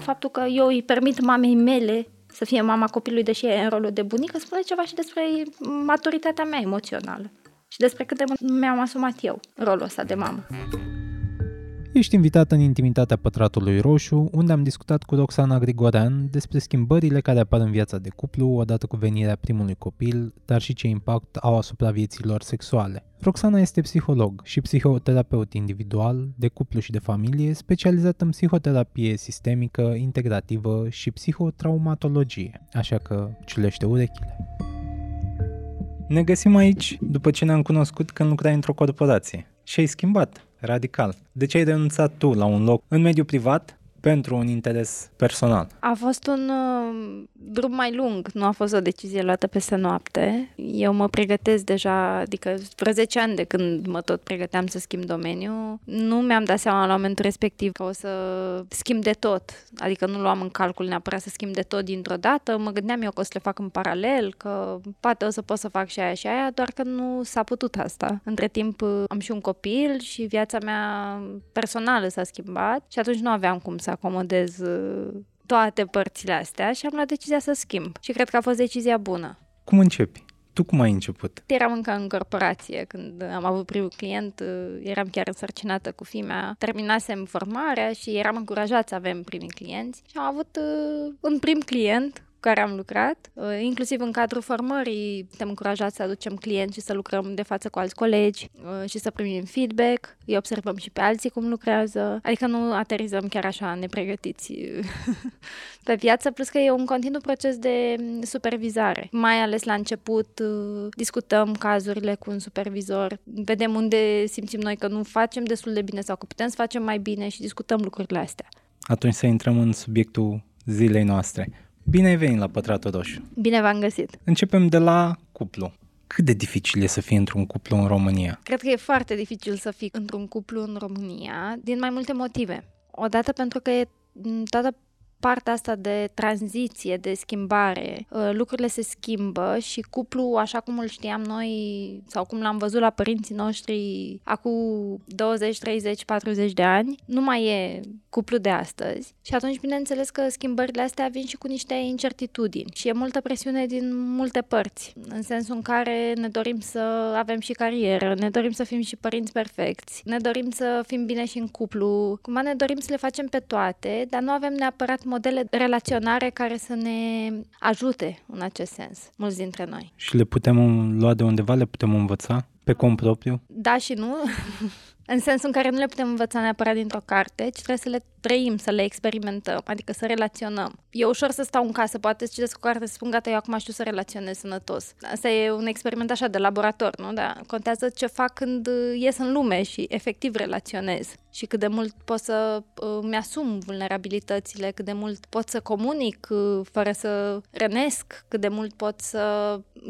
Faptul că eu îi permit mamei mele să fie mama copilului, deși e în rolul de bunică, spune ceva și despre maturitatea mea emoțională și despre cât de mult mi-am asumat eu rolul ăsta de mamă. Ești invitat în Intimitatea Pătratului Roșu, unde am discutat cu Roxana Grigorean despre schimbările care apar în viața de cuplu odată cu venirea primului copil, dar și ce impact au asupra vieților sexuale. Roxana este psiholog și psihoterapeut individual, de cuplu și de familie, specializat în psihoterapie sistemică, integrativă și psihotraumatologie, așa că ciulește urechile. Ne găsim aici după ce ne-am cunoscut când lucrai într-o corporație și ai schimbat radical. De ce ai renunțat tu la un loc în mediul privat pentru un interes personal? A fost un drum mai lung, nu a fost o decizie luată peste noapte. Eu mă pregătesc deja, adică vreo 10 ani de când mă tot pregăteam să schimb domeniu. Nu mi-am dat seama la momentul respectiv că o să schimb de tot, adică nu luam în calcul neapărat să schimb de tot dintr-o dată. Mă gândeam eu că o să le fac în paralel, că poate o să pot să fac și aia și aia, doar că nu s-a putut asta. Între timp am și un copil și viața mea personală s-a schimbat și atunci nu aveam cum să acomodez toate părțile astea și am luat decizia să schimb. Și cred că a fost decizia bună. Cum începi? Tu cum ai început? Eram încă în corporație când am avut primul client, eram chiar însărcinată cu fia mea, terminasem formarea și eram încurajat să avem primii clienți și am avut un prim client cu care am lucrat, inclusiv în cadrul formării, suntem încurajați să aducem clienți și să lucrăm de față cu alți colegi și să primim feedback, îi observăm și pe alții cum lucrează, adică nu aterizăm chiar așa nepregătiți pe viață, plus că e un continuu proces de supervizare. Mai ales la început discutăm cazurile cu un supervisor, vedem unde simțim noi că nu facem destul de bine sau că putem să facem mai bine și discutăm lucrurile astea. Atunci să intrăm în subiectul zilei noastre. Bine ai venit la Pătratul Roșu! Bine v-am găsit! Începem de la cuplu. Cât de dificil e să fii într-un cuplu în România? Cred că e foarte dificil să fii într-un cuplu în România din mai multe motive. Odată pentru că e toată partea asta de tranziție, de schimbare, lucrurile se schimbă și cuplu, așa cum îl știam noi sau cum l-am văzut la părinții noștri acum 20, 30, 40 de ani, nu mai e cuplu de astăzi și atunci bineînțeles că schimbările astea vin și cu niște incertitudini și e multă presiune din multe părți, în sensul în care ne dorim să avem și carieră, ne dorim să fim și părinți perfecți, ne dorim să fim bine și în cuplu, cumva ne dorim să le facem pe toate, dar nu avem neapărat modele de relaționare care să ne ajute în acest sens, mulți dintre noi. Și le putem lua de undeva, le putem învăța pe cont propriu? Da și nu, în sensul în care nu le putem învăța neapărat dintr-o carte, ci trebuie să le trăim, să le experimentăm, adică să relaționăm. E ușor să stau în casă, poate să citesc o carte, să spun gata, eu acum știu să relaționez sănătos. Asta e un experiment așa de laborator, nu? Dar contează ce fac când ies în lume și efectiv relaționez. Și cât de mult pot să mi-asum vulnerabilitățile, cât de mult pot să comunic fără să rănesc, cât de mult pot să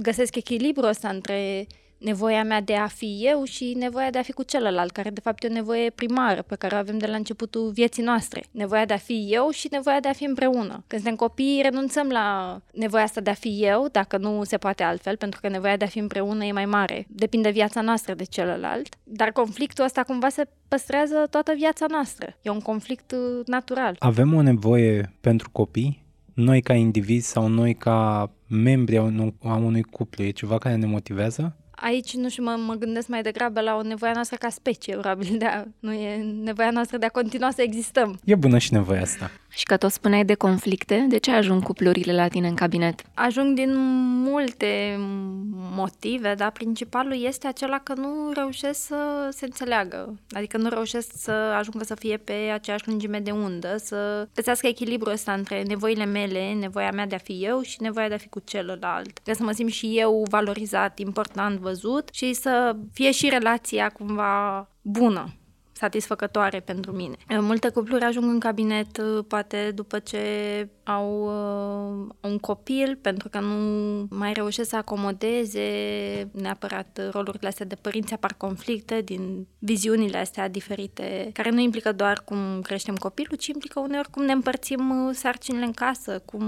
găsesc echilibrul ăsta între nevoia mea de a fi eu și nevoia de a fi cu celălalt, care de fapt e o nevoie primară pe care o avem de la începutul vieții noastre. Nevoia de a fi eu și nevoia de a fi împreună. Când suntem copii, renunțăm la nevoia asta de a fi eu, dacă nu se poate altfel, pentru că nevoia de a fi împreună e mai mare. Depinde viața noastră de celălalt, dar conflictul ăsta cumva se păstrează toată viața noastră. E un conflict natural. Avem o nevoie pentru copii? Noi ca indivizi sau noi ca membri a unui cuplu? E ceva care ne motivează? Aici, nu știu, mă gândesc mai degrabă la o nevoia noastră ca specie, probabil, nu e nevoia noastră de a continua să existăm. E bună și nevoia asta. Și că tot spuneai de conflicte, de ce ajung cuplurile la tine în cabinet? Ajung din multe motive, dar principalul este acela că nu reușesc să se înțeleagă. Adică nu reușesc să ajungă să fie pe aceeași lungime de undă, să găsească echilibrul ăsta între nevoile mele, nevoia mea de a fi eu și nevoia de a fi cu celălalt. Trebuie să mă simt și eu valorizat, important, văzut și să fie și relația cumva bună, satisfăcătoare pentru mine. Multe cupluri ajung în cabinet poate după ce au un copil, pentru că nu mai reușesc să acomodeze neapărat rolurile astea de părinți, apar conflicte din viziunile astea diferite, care nu implică doar cum creștem copilul, ci implică uneori cum ne împărțim sarcinile în casă, cum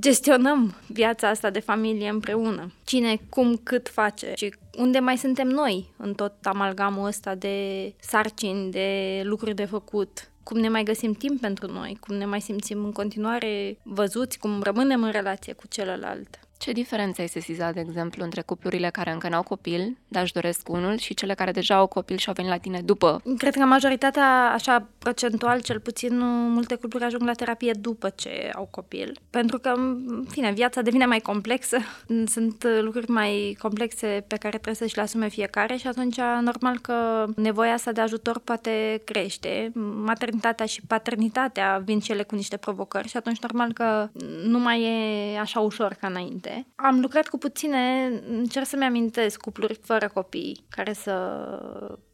gestionăm viața asta de familie împreună. Cine, cum, cât face și unde mai suntem noi în tot amalgamul ăsta de sarcini, de lucruri de făcut, cum ne mai găsim timp pentru noi, cum ne mai simțim în continuare văzuți, cum rămânem în relație cu celălalt. Ce diferențe ai sesizat, de exemplu, între cuplurile care încă n-au copil, dar își doresc unul, și cele care deja au copil și au venit la tine după? Cred că majoritatea, așa, procentual, cel puțin, multe cupluri ajung la terapie după ce au copil. Pentru că, în fine, viața devine mai complexă. Sunt lucruri mai complexe pe care trebuie să și le asume fiecare și atunci, normal că nevoia asta de ajutor poate crește. Maternitatea și paternitatea vin cele cu niște provocări și atunci, normal că nu mai e așa ușor ca înainte. Am lucrat cu puține, încerc să-mi amintesc, cupluri fără copii care să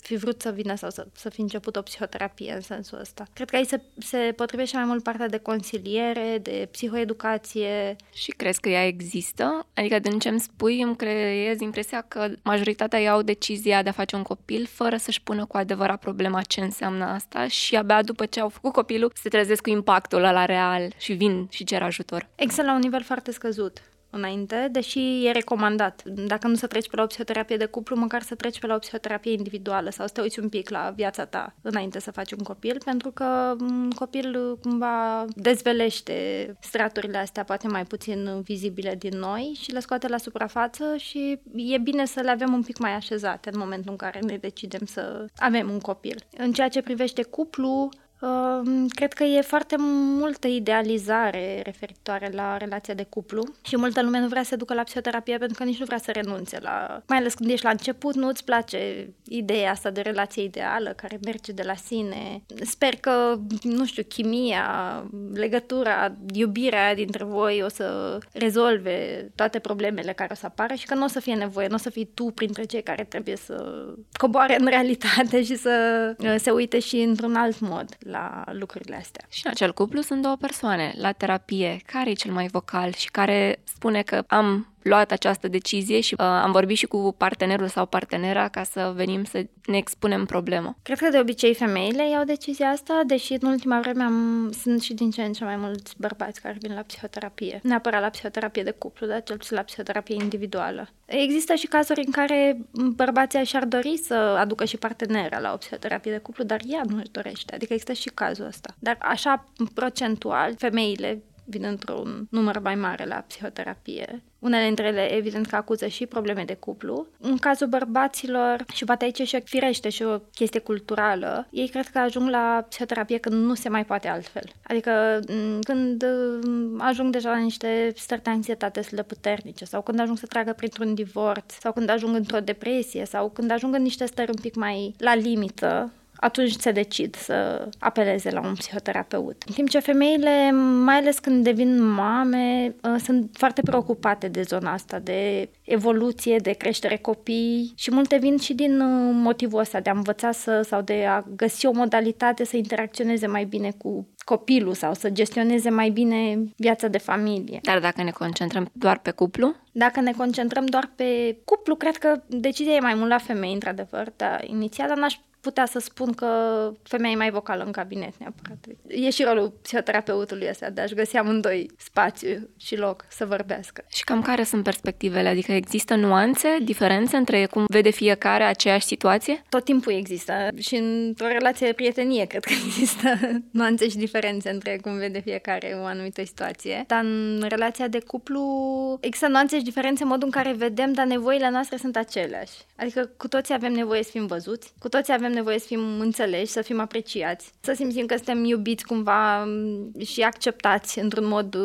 fi vrut să vină sau să fi început o psihoterapie în sensul ăsta. Cred că aici se potrivește mai mult partea de consiliere, de psihoeducație. Și crezi că ea există? Adică, din ce îmi spui, îmi creez impresia că majoritatea iau decizia de a face un copil fără să-și pună cu adevărat problema ce înseamnă asta și abia după ce au făcut copilul se trezesc cu impactul ăla real și vin și cer ajutor. Exact, la un nivel foarte scăzut înainte, deși e recomandat. Dacă nu să treci pe la o psihoterapie de cuplu, măcar să treci pe la o psihoterapie individuală sau să te uiți un pic la viața ta înainte să faci un copil, pentru că un copil cumva dezvelește straturile astea poate mai puțin vizibile din noi și le scoate la suprafață și e bine să le avem un pic mai așezate în momentul în care ne decidem să avem un copil. În ceea ce privește cuplu, cred că e foarte multă idealizare referitoare la relația de cuplu și multă lume nu vrea să se ducă la psihoterapie pentru că nici nu vrea să renunțe la... Mai ales când ești la început, nu îți place ideea asta de relație ideală care merge de la sine. Sper că, nu știu, chimia, legătura, iubirea dintre voi o să rezolve toate problemele care o să apară și că nu o să fie nevoie, nu o să fii tu printre cei care trebuie să coboare în realitate și să se uite și într-un alt mod la lucrurile astea. Și în acel cuplu sunt două persoane la terapie. Care e cel mai vocal și care spune că am luat această decizie și am vorbit și cu partenerul sau partenera ca să venim să ne expunem problema? Cred că de obicei femeile iau decizia asta, deși în ultima vreme sunt și din ce în ce mai mulți bărbați care vin la psihoterapie. Neapărat la psihoterapie de cuplu, dar cel puțin la psihoterapie individuală. Există și cazuri în care bărbații și-ar dori să aducă și partenera la o psihoterapie de cuplu, dar ea nu își dorește. Adică există și cazul ăsta. Dar așa, procentual, femeile vin într-un număr mai mare la psihoterapie. Unele dintre ele, evident, că acuză și probleme de cuplu. În cazul bărbaților, și poate aici și firește și o chestie culturală, ei cred că ajung la psihoterapie când nu se mai poate altfel. Adică când ajung deja la niște stări de anxietate destul de puternice, sau când ajung să tragă printr-un divorț, sau când ajung într-o depresie, sau când ajung în niște stări un pic mai la limită, atunci se decid să apeleze la un psihoterapeut. În timp ce femeile, mai ales când devin mame, sunt foarte preocupate de zona asta, de evoluție, de creștere copii și multe vin și din motivul ăsta de a învăța sau de a găsi o modalitate să interacționeze mai bine cu copilul sau să gestioneze mai bine viața de familie. Dar dacă ne concentrăm doar pe cuplu? Dacă ne concentrăm doar pe cuplu, cred că decizia e mai mult la femei, într-adevăr, dar inițial, dar n-aș putea să spun că femeia e mai vocală în cabinet neapărat. E și rolul psihoterapeutului ăsta, de a-și găsi amândoi spațiu și loc să vorbească. Și cam care sunt perspectivele? Adică există nuanțe, diferențe între cum vede fiecare aceeași situație? Tot timpul există și într-o relație de prietenie cred că există nuanțe și diferențe între cum vede fiecare o anumită situație. Dar în relația de cuplu există nuanțe și diferențe în modul în care vedem, dar nevoile noastre sunt aceleași. Adică cu toții avem nevoie să fim văzuți, cu toții avem nevoie să fim înțeleși, să fim apreciați, să simțim că suntem iubiți cumva și acceptați într-un mod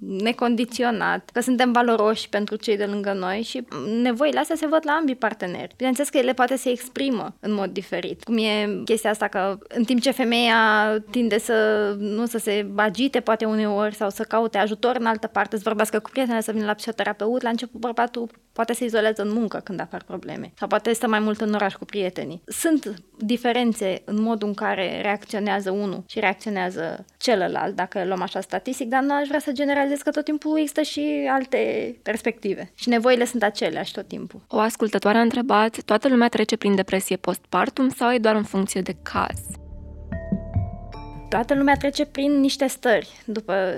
necondiționat, că suntem valoroși pentru cei de lângă noi și nevoile astea se văd la ambii parteneri. Bineînțeles că ele poate se exprimă în mod diferit. Cum e chestia asta că în timp ce femeia tinde să se bagite poate uneori sau să caute ajutor în altă parte, să vorbească cu prietenele, să vină la psihoterapeut, la început bărbatul poate se izolează în muncă când apar probleme sau poate stă mai mult în oraș cu prietenii. Sunt diferențe în modul în care reacționează unul și reacționează celălalt, dacă luăm așa statistic, dar nu aș vrea să generalizez că tot timpul există și alte perspective și nevoile sunt aceleași tot timpul. O ascultătoare a întrebat, toată lumea trece prin depresie postpartum sau e doar în funcție de caz? Toată lumea trece prin niște stări după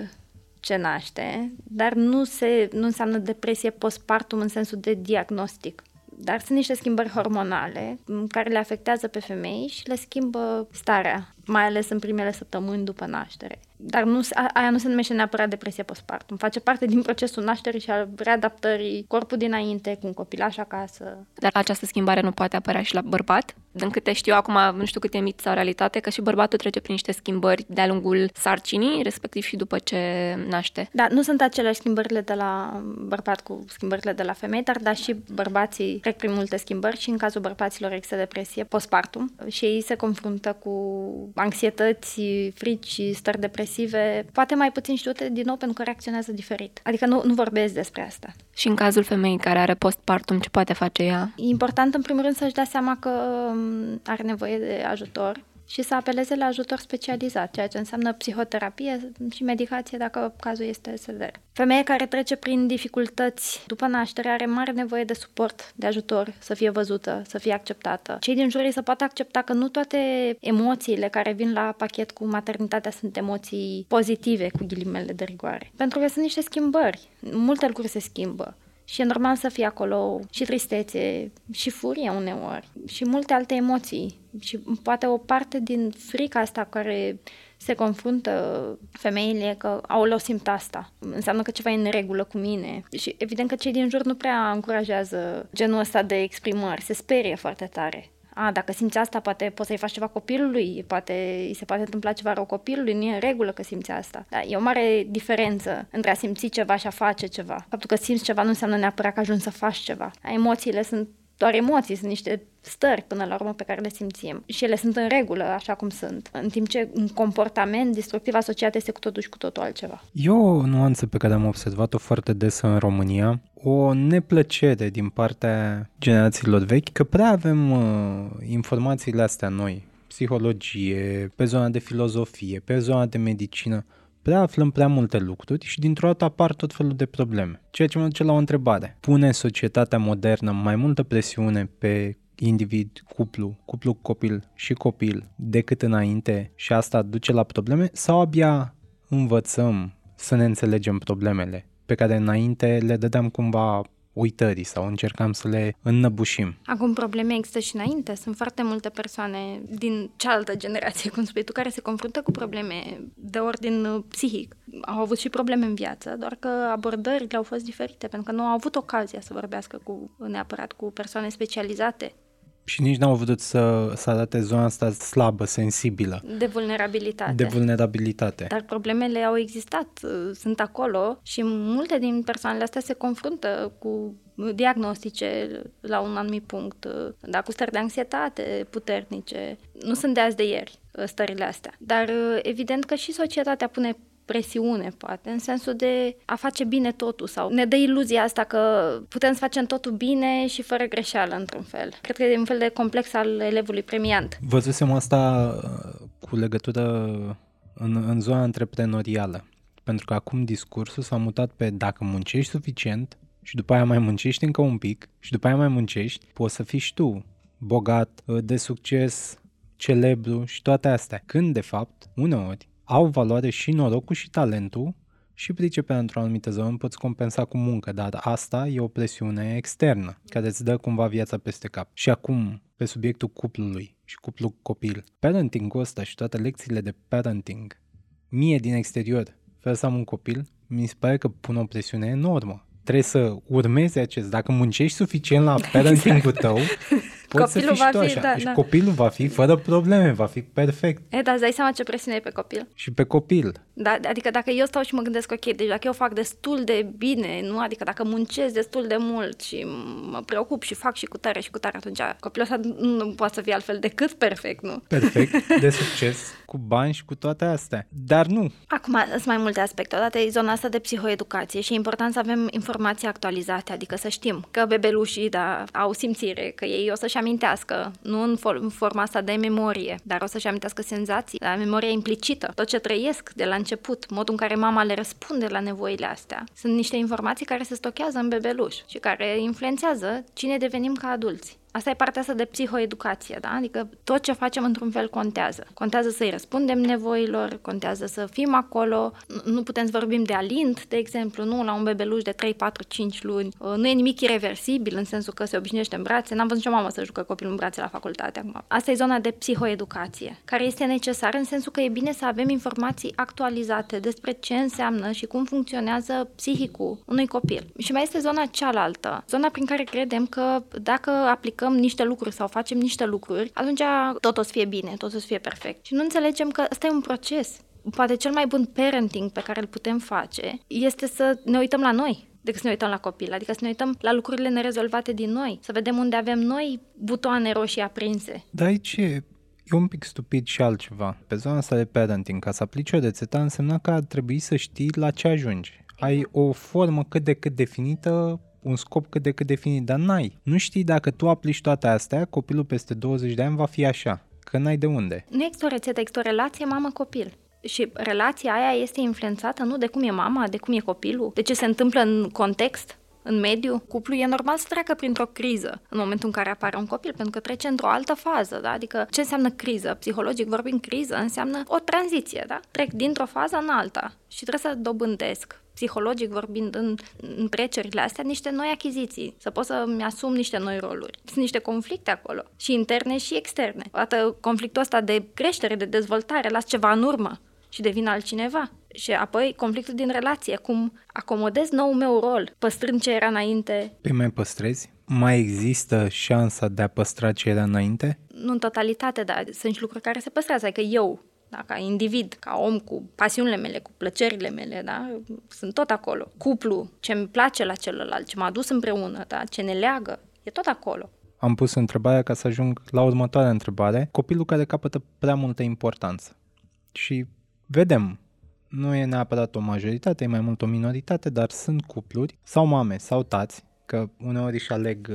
ce naște, dar nu înseamnă depresie postpartum în sensul de diagnostic. Dar sunt niște schimbări hormonale care le afectează pe femei și le schimbă starea mai ales în primele săptămâni după naștere. Dar nu, aia nu se numește neapărat depresie postpartum. Face parte din procesul nașterii și al readaptării corpul dinainte, cu un copilaș acasă. Dar această schimbare nu poate apărea și la bărbat? Din câte știu acum, nu știu cât e mit sau realitate, că și bărbatul trece prin niște schimbări de-a lungul sarcinii, respectiv și după ce naște. Da, nu sunt aceleași schimbările de la bărbat cu schimbările de la femei, dar și bărbații trec prin multe schimbări și în cazul bărbaților există depresie postpartum și ei se confruntă cu anxietăți, frici, stări depresive, poate mai puțin știute, din nou, pentru că reacționează diferit. Adică nu vorbesc despre asta. Și în cazul femeii care are postpartum, ce poate face ea? E important, în primul rând, să-și dea seama că are nevoie de ajutor și să apeleze la ajutor specializat, ceea ce înseamnă psihoterapie și medicație dacă cazul este sever. Femeia care trece prin dificultăți după naștere are mare nevoie de suport, de ajutor, să fie văzută, să fie acceptată. Cei din jur să poată accepta că nu toate emoțiile care vin la pachet cu maternitatea sunt emoții pozitive, cu ghilimele de rigoare. Pentru că sunt niște schimbări, multe lucruri se schimbă. Și e normal să fie acolo și tristețe, și furie uneori, și multe alte emoții. Și poate o parte din frica asta care se confruntă femeile că, aoleu, simt asta, înseamnă că ceva e în regulă cu mine. Și evident că cei din jur nu prea încurajează genul ăsta de exprimări, se sperie foarte tare. A, dacă simți asta, poate poți să-i faci ceva copilului, poate îi se poate întâmpla ceva rău copilului, nu e în regulă că simți asta. Dar e o mare diferență între a simți ceva și a face ceva. Faptul că simți ceva nu înseamnă neapărat că ajungi să faci ceva. Emoțiile sunt doar emoții, sunt niște stări până la urmă pe care le simțim și ele sunt în regulă așa cum sunt, în timp ce un comportament destructiv asociat este cu totul și cu totul altceva. E o nuanță pe care am observat-o foarte des în România, o neplăcere din partea generațiilor vechi că prea avem informațiile astea noi, psihologie, pe zona de filozofie, pe zona de medicină, prea aflăm prea multe lucruri și dintr-o dată apar tot felul de probleme. Ceea ce mă duce la o întrebare. Pune societatea modernă mai multă presiune pe individ, cuplu cu copil și copil decât înainte și asta duce la probleme sau abia învățăm să ne înțelegem problemele pe care înainte le dădeam cumva uitării sau încercam să le înnăbușim? Acum probleme există și înainte. Sunt foarte multe persoane din cealaltă generație, cum spui tu, care se confruntă cu probleme de ordin psihic. Au avut și probleme în viață, doar că abordările au fost diferite, pentru că nu au avut ocazia să vorbească neapărat cu persoane specializate. Și nici n-au vrut să arate zona asta slabă, sensibilă. De vulnerabilitate. Dar problemele au existat, sunt acolo și multe din persoanele astea se confruntă cu diagnostice la un anumit punct, dar cu stări de anxietate puternice. Nu sunt de azi de ieri stările astea. Dar evident că și societatea pune presiune, poate, în sensul de a face bine totul sau ne dă iluzia asta că putem să facem totul bine și fără greșeală, într-un fel. Cred că e un fel de complex al elevului premiant. Văzusem asta cu legătură în zona antreprenorială, pentru că acum discursul s-a mutat pe dacă muncești suficient și după aia mai muncești încă un pic și după aia mai muncești, poți să fii și tu bogat, de succes, celebru și toate astea. Când, de fapt, uneori, au valoare și norocul și talentul și priceperea într-o anumită zonă poți compensa cu muncă, dar asta e o presiune externă care îți dă cumva viața peste cap. Și acum, pe subiectul cuplului și cuplul copil, parenting-ul ăsta și toate lecțiile de parenting, mie din exterior, fără să am un copil, mi se pare că pun o presiune enormă. Trebuie să urmezi acest, dacă muncești suficient la parenting-ul tău, poți să fii și tu așa. Da, și copilul va fi fără probleme, va fi perfect. Dar îți dai seama ce presiune e pe copil. Și pe copil. Da, adică dacă eu stau și mă gândesc, ok, deci dacă eu fac destul de bine, nu? Adică dacă muncesc destul de mult și mă preocup și fac și cu tare și cu tare, atunci copilul ăsta nu poate să fie altfel decât perfect, nu? Perfect, de succes, cu bani și cu toate astea. Dar nu. Acum sunt mai multe aspecte. Odată e zona asta de psihoeducație și e important să avem informații actualizate, adică să știm că bebelușii au simțire, că ei o să-și amintească, nu în forma asta de memorie, dar o să-și amintească senzații, la memoria implicită, tot ce trăiesc de la început, modul în care mama le răspunde la nevoile astea. Sunt niște informații care se stochează în bebeluș și care influențează cine devenim ca adulți. Asta e partea asta de psihoeducație, da? Adică tot ce facem într-un fel contează. Contează să-i răspundem nevoilor, contează să fim acolo. Nu putem să vorbim de alint, de exemplu, nu, la un bebeluș de 3, 4, 5 luni. Nu e nimic ireversibil în sensul că se obișnuiește în brațe. N-am văzut nicio mamă să jucă copilul în brațe la facultate acum. Asta e zona de psihoeducație, care este necesară în sensul că e bine să avem informații actualizate despre ce înseamnă și cum funcționează psihicul unui copil. Și mai este zona cealaltă, zona prin care credem că dacă aplicăm niște lucruri sau facem niște lucruri, atunci tot o să fie bine, tot o să fie perfect. Și nu înțelegem că ăsta e un proces. Poate cel mai bun parenting pe care îl putem face este să ne uităm la noi decât să ne uităm la copil, adică să ne uităm la lucrurile nerezolvate din noi, să vedem unde avem noi butoane roșii aprinse. Dar aici e un pic stupid și altceva. Pe zona asta de parenting, ca să aplici o rețetă, înseamnă că ar trebui să știi la ce ajungi. Ai o formă cât de cât definită, un scop cât de cât definit, dar n-ai. Nu știi dacă tu aplici toate astea, copilul peste 20 de ani va fi așa, că n-ai de unde. Nu există o rețetă, există o relație mamă-copil. Și relația aia este influențată nu de cum e mama, de cum e copilul, de ce se întâmplă în context, în mediu. Cuplul e normal să treacă printr-o criză în momentul în care apare un copil, pentru că trece într-o altă fază, da? Adică ce înseamnă criză? Psihologic vorbind, criză înseamnă o tranziție, da? Trec dintr-o fază în alta și trebuie să dobândesc, psihologic vorbind, în trecerile astea, niște noi achiziții, să pot să-mi asum niște noi roluri. Sunt niște conflicte acolo, și interne și externe. Odată conflictul ăsta de creștere, de dezvoltare, las ceva în urmă și devin altcineva. Și apoi conflictul din relație, cum acomodez noul meu rol, păstrând ce era înainte. Păi mai păstrezi? Mai există șansa de a păstra ce era înainte? Nu în totalitate, dar sunt și lucruri care se păstrează, adică eu, da, ca individ, ca om, cu pasiunile mele, cu plăcerile mele, da? Sunt tot acolo. Cuplu, ce îmi place la celălalt, ce m-a dus împreună, da? Ce ne leagă, e tot acolo. Am pus întrebarea ca să ajung la următoarea întrebare. Copilul care capătă prea multă importanță. Și vedem, nu e neapărat o majoritate, e mai mult o minoritate, dar sunt cupluri sau mame sau tați, că uneori își aleg,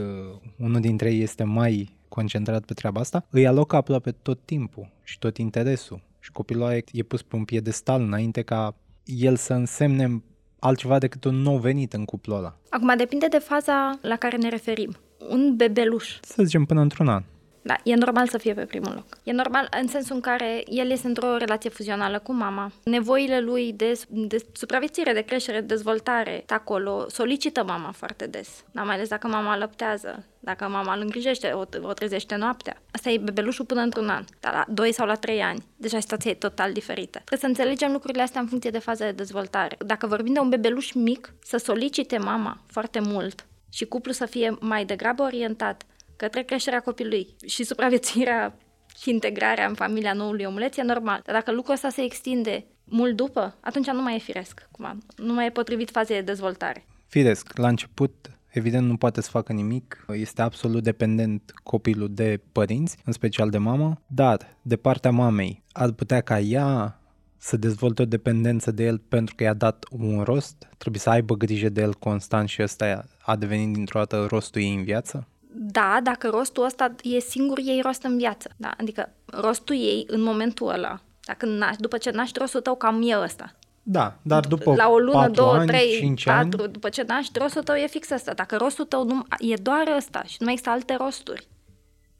unul dintre ei este mai concentrat pe treaba asta, îi alocă aproape tot timpul și tot interesul. Și copilul e pus pe un piedestal înainte ca el să însemne altceva decât un nou venit în cuplul ăla. Acum depinde de faza la care ne referim. Un bebeluș, să zicem, până într-un an. Da, e normal să fie pe primul loc. E normal în sensul în care el este într-o relație fuzională cu mama. Nevoile lui de supraviețuire, de creștere, de dezvoltare, acolo solicită mama foarte des. Da, mai ales dacă mama lăptează, dacă mama îl îngrijește, o trezește noaptea. Asta e bebelușul până într-un an, dar la 2 sau la 3 ani. Deja situația e total diferită. Trebuie să înțelegem lucrurile astea în funcție de faza de dezvoltare. Dacă vorbim de un bebeluș mic, să solicite mama foarte mult și cuplul să fie mai degrabă orientat către creșterea copilului și supraviețuirea și integrarea în familia noului omuleț, e normal. Dar dacă lucrul ăsta se extinde mult după, atunci nu mai e firesc, cumva. Nu mai e potrivit fazei de dezvoltare. Firesc, la început, evident, nu poate să facă nimic. Este absolut dependent copilul de părinți, în special de mamă, dar de partea mamei ar putea ca ea să dezvolte o dependență de el pentru că i-a dat un rost? Trebuie să aibă grijă de el constant și ăsta a devenit dintr-o dată rostul ei în viață? Da, dacă rostul ăsta e singurul ei rost în viață, da? Adică rostul ei în momentul ăla, dacă naști, după ce naști, rostul tău cam e ăsta. Da, dar după la o lună, 4 ani, 2, 3, 4 ani, după ce naști, rostul tău e fix ăsta. Dacă rostul tău nu, e doar ăsta și nu mai există alte rosturi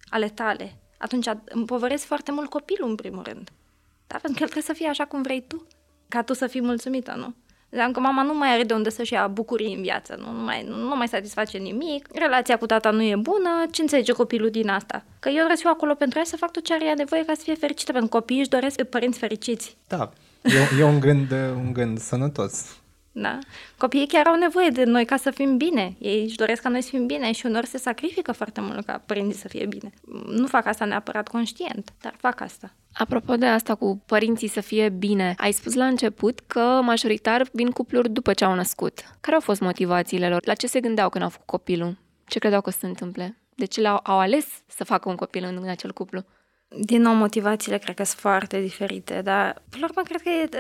ale tale, atunci împovărezi foarte mult copilul în primul rând. Da, pentru că el trebuie să fie așa cum vrei tu, ca tu să fii mulțumită, nu? Înseamnă că mama nu mai are de unde să-și ia bucurii în viață, nu mai satisface nimic, relația cu tata nu e bună, ce înțelege copilul din asta? Că eu trebuie să fiu acolo pentru ea să fac tot ce are ea nevoie ca să fie fericită, pentru că copiii își doresc părinți fericiți. Da, e un gând sănătos. Da. Copiii chiar au nevoie de noi ca să fim bine. Ei își doresc ca noi să fim bine și uneori se sacrifică foarte mult ca părinții să fie bine. Nu fac asta neapărat conștient, dar fac asta. Apropo de asta cu părinții să fie bine, ai spus la început că majoritar vin cupluri după ce au născut. Care au fost motivațiile lor? La ce se gândeau când au făcut copilul? Ce credeau că o să se întâmple? De ce au ales să facă un copil în acel cuplu? Din nou, motivațiile cred că sunt foarte diferite, dar pe urmă cred că e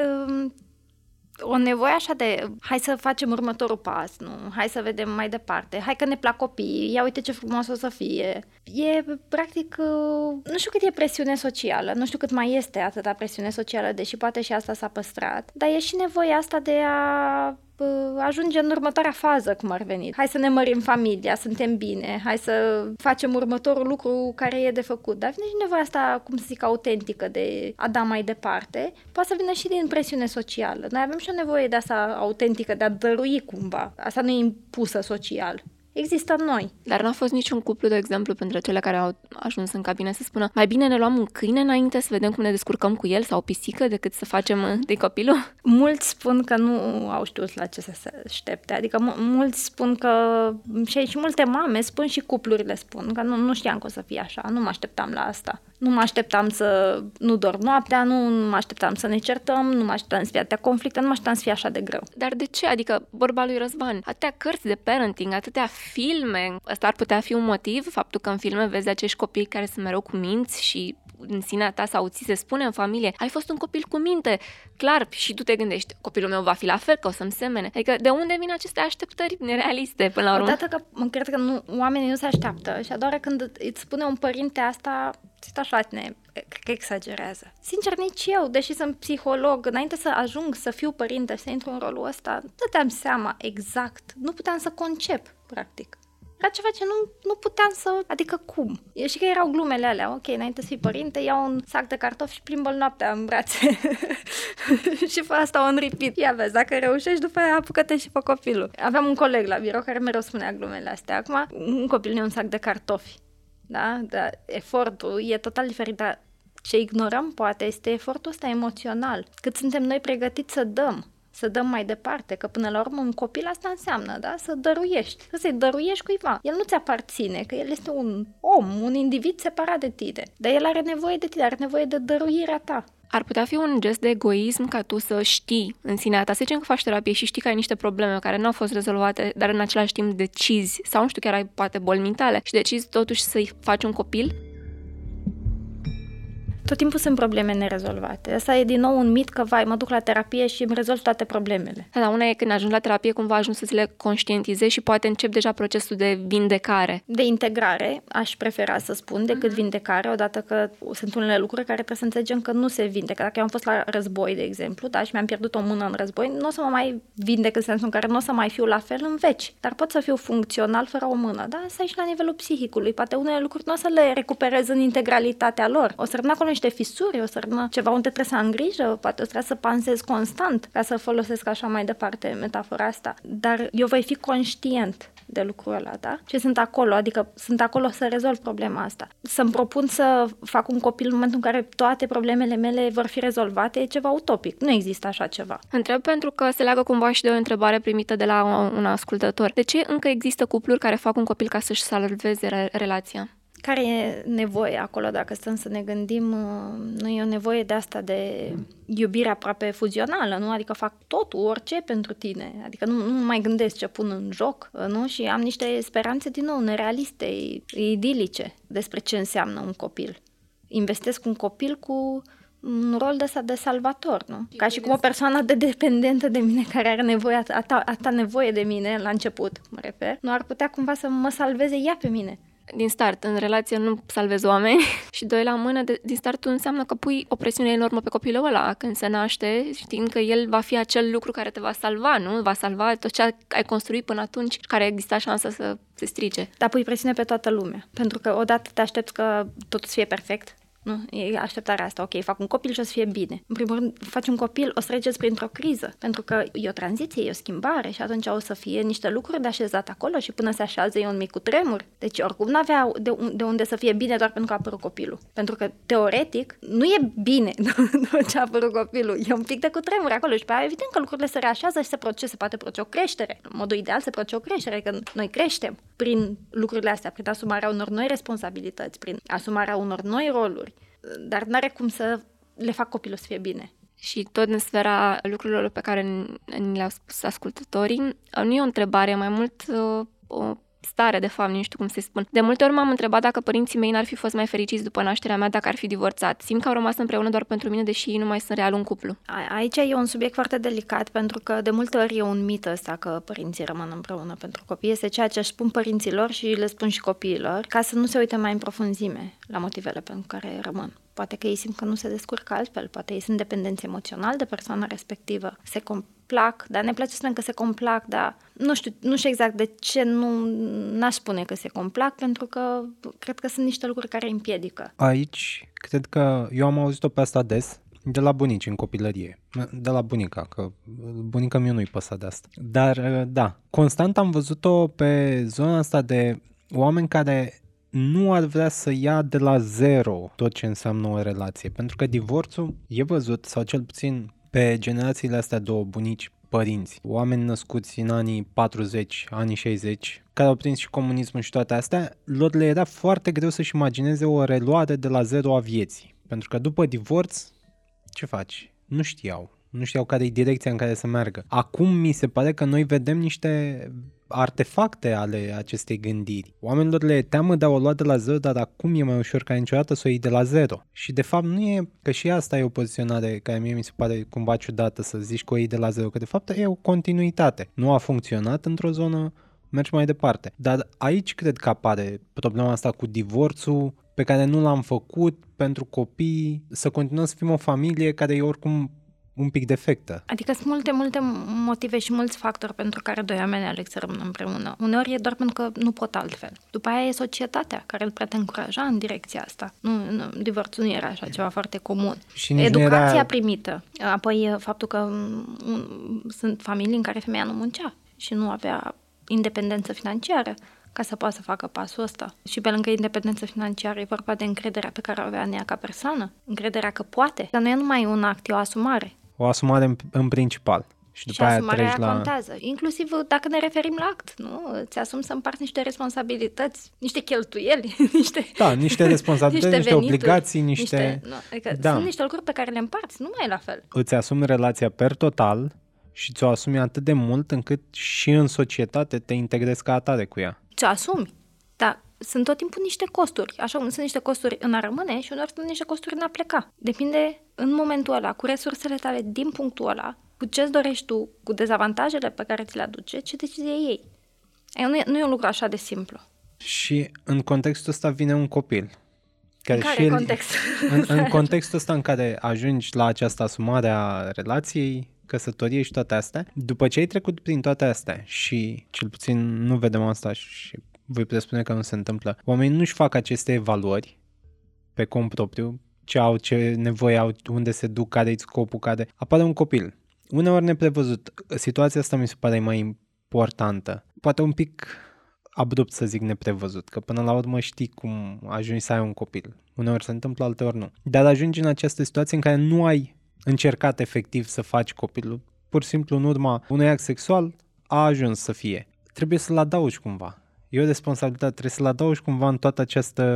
o nevoie așa de hai să facem următorul pas, nu? Hai să vedem mai departe, hai că ne plac copiii, ia uite ce frumos o să fie. E practic, nu știu cât e presiune socială, nu știu cât mai este atâta presiune socială, deși poate și asta s-a păstrat, dar e și nevoia asta de a ajunge în următoarea fază, cum ar veni. Hai să ne mărim familia, suntem bine, hai să facem următorul lucru care e de făcut. Dar vine și nevoia asta, cum să zic, autentică de a da mai departe. Poate să vină și din presiune socială. Noi avem și o nevoie de asta autentică, de a dărui cumva. Asta nu e impusă social. Există noi. Dar n-a fost niciun cuplu, de exemplu, pentru cele care au ajuns în cabine să spună mai bine ne luăm un câine înainte să vedem cum ne descurcăm cu el sau o pisică decât să facem de copilul? Mulți spun că nu au știut la ce să se aștepte. Adică mulți spun că și multe mame spun și cuplurile spun că nu știam că o să fie așa, nu mă așteptam la asta. Nu mă așteptam să nu dorm noaptea, nu mă așteptam să ne certăm, nu mă așteptam să fie atâtea conflicte, nu mă așteptam să fie așa de greu. Dar de ce? Adică, vorba lui Răzvan, atâtea cărți de parenting, atâtea filme, ăsta ar putea fi un motiv, faptul că în filme vezi acești copii care sunt mereu cu minți și în sinea ta sau ți se spune în familie, ai fost un copil cu minte, clar, și tu te gândești, copilul meu va fi la fel, că o să-mi semene. Adică de unde vin aceste așteptări nerealiste până la urmă? Odată că cred că oamenii nu se așteaptă și a doua oară când îți spune un părinte asta, ți-e așa, cred că exagerează. Sincer, nici eu, deși sunt psiholog, înainte să ajung să fiu părinte și să intru în rolul ăsta, nu dădeam seama exact, nu puteam să concep, practic. Era ceva ce nu puteam să... Adică cum? Eu știu că erau glumele alea. Ok, înainte să fii părinte, iau un sac de cartofi și plimbă-l noaptea în brațe. Și fă asta on repeat. Ia vezi, dacă reușești, după aia apucă-te și pe copilul. Aveam un coleg la birou care mereu spunea glumele astea. Acum, un copil nu e un sac de cartofi. Da? Dar efortul e total diferit. Dar ce ignorăm, poate, este efortul ăsta emoțional. Cât suntem noi pregătiți să dăm mai departe, că până la urmă un copil asta înseamnă, da? Să dăruiești, că să-i dăruiești cuiva. El nu ți aparține, că el este un om, un individ separat de tine, dar el are nevoie de tine, are nevoie de dăruirea ta. Ar putea fi un gest de egoism ca tu să știi în sinea ta, să zicem că faci terapie și știi că ai niște probleme care nu au fost rezolvate, dar în același timp decizi, sau nu știu, chiar ai poate boli mentale și decizi totuși să-i faci un copil? Tot timpul sunt probleme nerezolvate. Asta e din nou un mit că, vai, mă duc la terapie și îmi rezolv toate problemele. Da, una e când ajungi la terapie, cumva ajungi să ți le conștientizezi și poate încep deja procesul de vindecare. De integrare, aș prefera să spun, decât vindecare, odată că sunt unele lucruri care trebuie să înțelegem că nu se vindecă. Dacă eu am fost la război, de exemplu, da, și mi-am pierdut o mână în război, nu o să mă mai vindec în sensul în care nu o să mai fiu la fel în veci. Dar pot să fiu funcțional fără o mână, da? Asta e și la nivelul psihicului. Poate unele lucruri nu o să le recuperez în integralitatea lor. O să rămân acolo niște fisuri, o să rămână ceva unde trebuie să am grijă, poate o să trebuie să pansez constant, ca să folosesc așa mai departe metafora asta. Dar eu voi fi conștient de lucrul ăla, da? Ce sunt acolo, adică sunt acolo să rezolv problema asta. Să-mi propun să fac un copil în momentul în care toate problemele mele vor fi rezolvate, e ceva utopic. Nu există așa ceva. Întreb pentru că se leagă cumva și de o întrebare primită de la un ascultător. De ce încă există cupluri care fac un copil ca să-și salveze relația? Care e nevoie acolo, dacă stăm să ne gândim, nu e o nevoie de asta de iubire aproape fuzională, nu? Adică fac totul, orice pentru tine, adică nu mai gândesc ce pun în joc, nu? Și am niște speranțe din nou nerealiste, idilice despre ce înseamnă un copil. Investesc un copil cu un rol de asta de salvator, nu? Ca și cum o persoană de dependentă de mine care are nevoie, atâta nevoie de mine la început, mă refer, nu ar putea cumva să mă salveze ea pe mine. Din start, în relație nu salvezi oameni și doi la mână, din startul înseamnă că pui o presiune enormă pe copilul ăla când se naște, știind că el va fi acel lucru care te va salva, nu? Va salva tot ce ai construit până atunci, care exista șansa să se strice. Dar pui presiune pe toată lumea, pentru că odată te aștepți că totul să fie perfect. Nu, e așteptarea asta, ok, fac un copil și o să fie bine. În primul rând, faci un copil, o să treceți printr-o criză, pentru că e o tranziție, e o schimbare și atunci o să fie niște lucruri de așezat acolo și până se așează e un mic cutremur. Deci oricum n-avea de unde să fie bine doar pentru că a apărut copilul. Pentru că, teoretic, nu e bine ce a apărut copilul, e un pic de cutremur acolo și pe aia evident că lucrurile se reașează și se poate produce o creștere. În modul ideal se produce o creștere, că noi creștem prin lucrurile astea, prin asumarea unor noi responsabilități, prin asumarea unor noi roluri. Dar n-are cum să le fac copilul să fie bine. Și tot în sfera lucrurilor pe care ni le-au spus ascultătorii, nu e o întrebare, mai mult o stare, de fapt, nu știu cum să-i spun. De multe ori m-am întrebat dacă părinții mei n-ar fi fost mai fericiți după nașterea mea dacă ar fi divorțat. Simt că au rămas împreună doar pentru mine, deși ei nu mai sunt real un cuplu. Aici e un subiect foarte delicat, pentru că de multe ori e un mit ăsta că părinții rămân împreună pentru copii. Este ceea ce își spun părinților și le spun și copiilor, ca să nu se uite mai în profunzime la motivele pentru care rămân. Poate că ei simt că nu se descurcă altfel, poate ei sunt dependenți emoțional de persoana respectivă, se plac, dar ne place să spunem că se complac, dar nu știu exact de ce n-aș spune că se complac, pentru că cred că sunt niște lucruri care îi împiedică. Aici, cred că eu am auzit-o pe asta des, de la bunici în copilărie, de la bunica, că bunica mea nu-i păsa de asta. Dar da, constant am văzut-o pe zona asta de oameni care nu ar vrea să ia de la zero tot ce înseamnă o relație, pentru că divorțul e văzut, sau cel puțin pe generațiile astea două, bunici, părinți, oameni născuți în anii 40, anii 60, care au prins și comunismul și toate astea, lor le era foarte greu să-și imagineze o reluare de la zero a vieții, pentru că după divorț, ce faci? Nu știau care e direcția în care să meargă. Acum mi se pare că noi vedem niște artefacte ale acestei gândiri. Oamenilor le e teamă de a o lua de la zero, dar acum e mai ușor ca niciodată să o iei de la zero. Și de fapt nu e, că și asta e o poziționare care mie mi se pare cumva ciudată, să zici că o iei de la zero, că de fapt e o continuitate. Nu a funcționat într-o zonă, mergi mai departe. Dar aici cred că apare problema asta cu divorțul, pe care nu l-am făcut pentru copii, să continuăm să fim o familie care e oricum un pic defectă. Adică sunt multe motive și mulți factori pentru care doi oameni aleg să rămână împreună. Uneori e doar pentru că nu pot altfel. După aia e societatea care îl poate încuraja în direcția asta. Nu, divorțul nu era așa ceva foarte comun. Și educația era primită. Apoi faptul că sunt familii în care femeia nu muncea și nu avea independență financiară ca să poată să facă pasul ăsta. Și pe lângă independență financiară e vorba de încrederea pe care o avea în ea ca persoană, încrederea că poate. Dar nu e numai un act, e o asumare. O asumare în principal. Și după aia treci la... contează. Inclusiv dacă ne referim la act, nu? Îți asumi să împarți niște responsabilități, niște cheltuieli, niște responsabilități, niște venituri, obligații, niște... Adică da. Sunt niște lucruri pe care le împarți, nu mai la fel. Îți asumi relația per total și ți-o asumi atât de mult încât și în societate te integrezi ca atare cu ea. Ți-o asumi, dar sunt tot timpul niște costuri. Așa cum sunt niște costuri în a rămâne și uneori sunt niște costuri în a pleca. Depinde în momentul ăla, cu resursele tale din punctul ăla, cu ce-ți dorești tu, cu dezavantajele pe care ți le aduce, ce decizie ei. Nu e un lucru așa de simplu. Și în contextul ăsta vine un copil. În contextul ăsta în care ajungi la această asumare a relației, căsătorie și toate astea, după ce ai trecut prin toate astea și cel puțin nu vedem asta și voi putea spune că nu se întâmplă, oamenii nu-și fac aceste evaluări pe cont propriu, ce au, ce nevoie au, unde se duc, care-i scopul, care... Apare un copil, uneori neprevăzut. Situația asta mi se pare mai importantă. Poate un pic abrupt să zic neprevăzut, că până la urmă știi cum ajungi să ai un copil. Uneori se întâmplă, alteori nu. Dar ajungi în această situație în care nu ai încercat efectiv să faci copilul. Pur și simplu în urma unui act sexual a ajuns să fie. Trebuie să-l adaugi cumva. E o responsabilitate, trebuie să-l adaugi cumva în toată această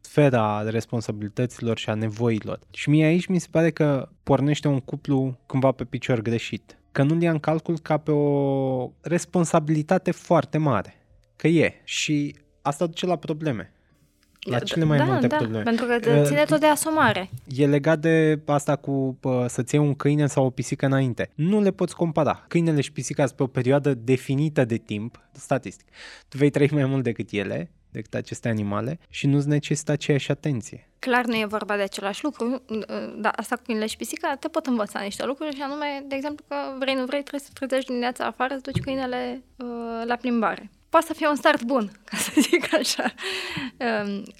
sferă a responsabilităților și a nevoilor. Și mie aici mi se pare că pornește un cuplu cumva pe picior greșit. Că nu-l ia în calcul ca pe o responsabilitate foarte mare. Că e. Și asta duce la probleme. La cele mai multe probleme. Pentru că ține tot de asumare. E legat de asta cu să-ți iei un câine sau o pisică înainte. Nu le poți compara. Câinele și pisica sunt pe o perioadă definită de timp, statistic. Tu vei trăi mai mult decât ele, decât aceste animale, și nu-ți necesită aceeași atenție. Clar nu e vorba de același lucru, dar asta cu câinele și pisica te pot învăța niște lucruri, și anume, de exemplu, că vrei, nu vrei, trebuie să trezești dimineața afară, să duci câinele la plimbare. Poate să fie un start bun, ca să zic așa.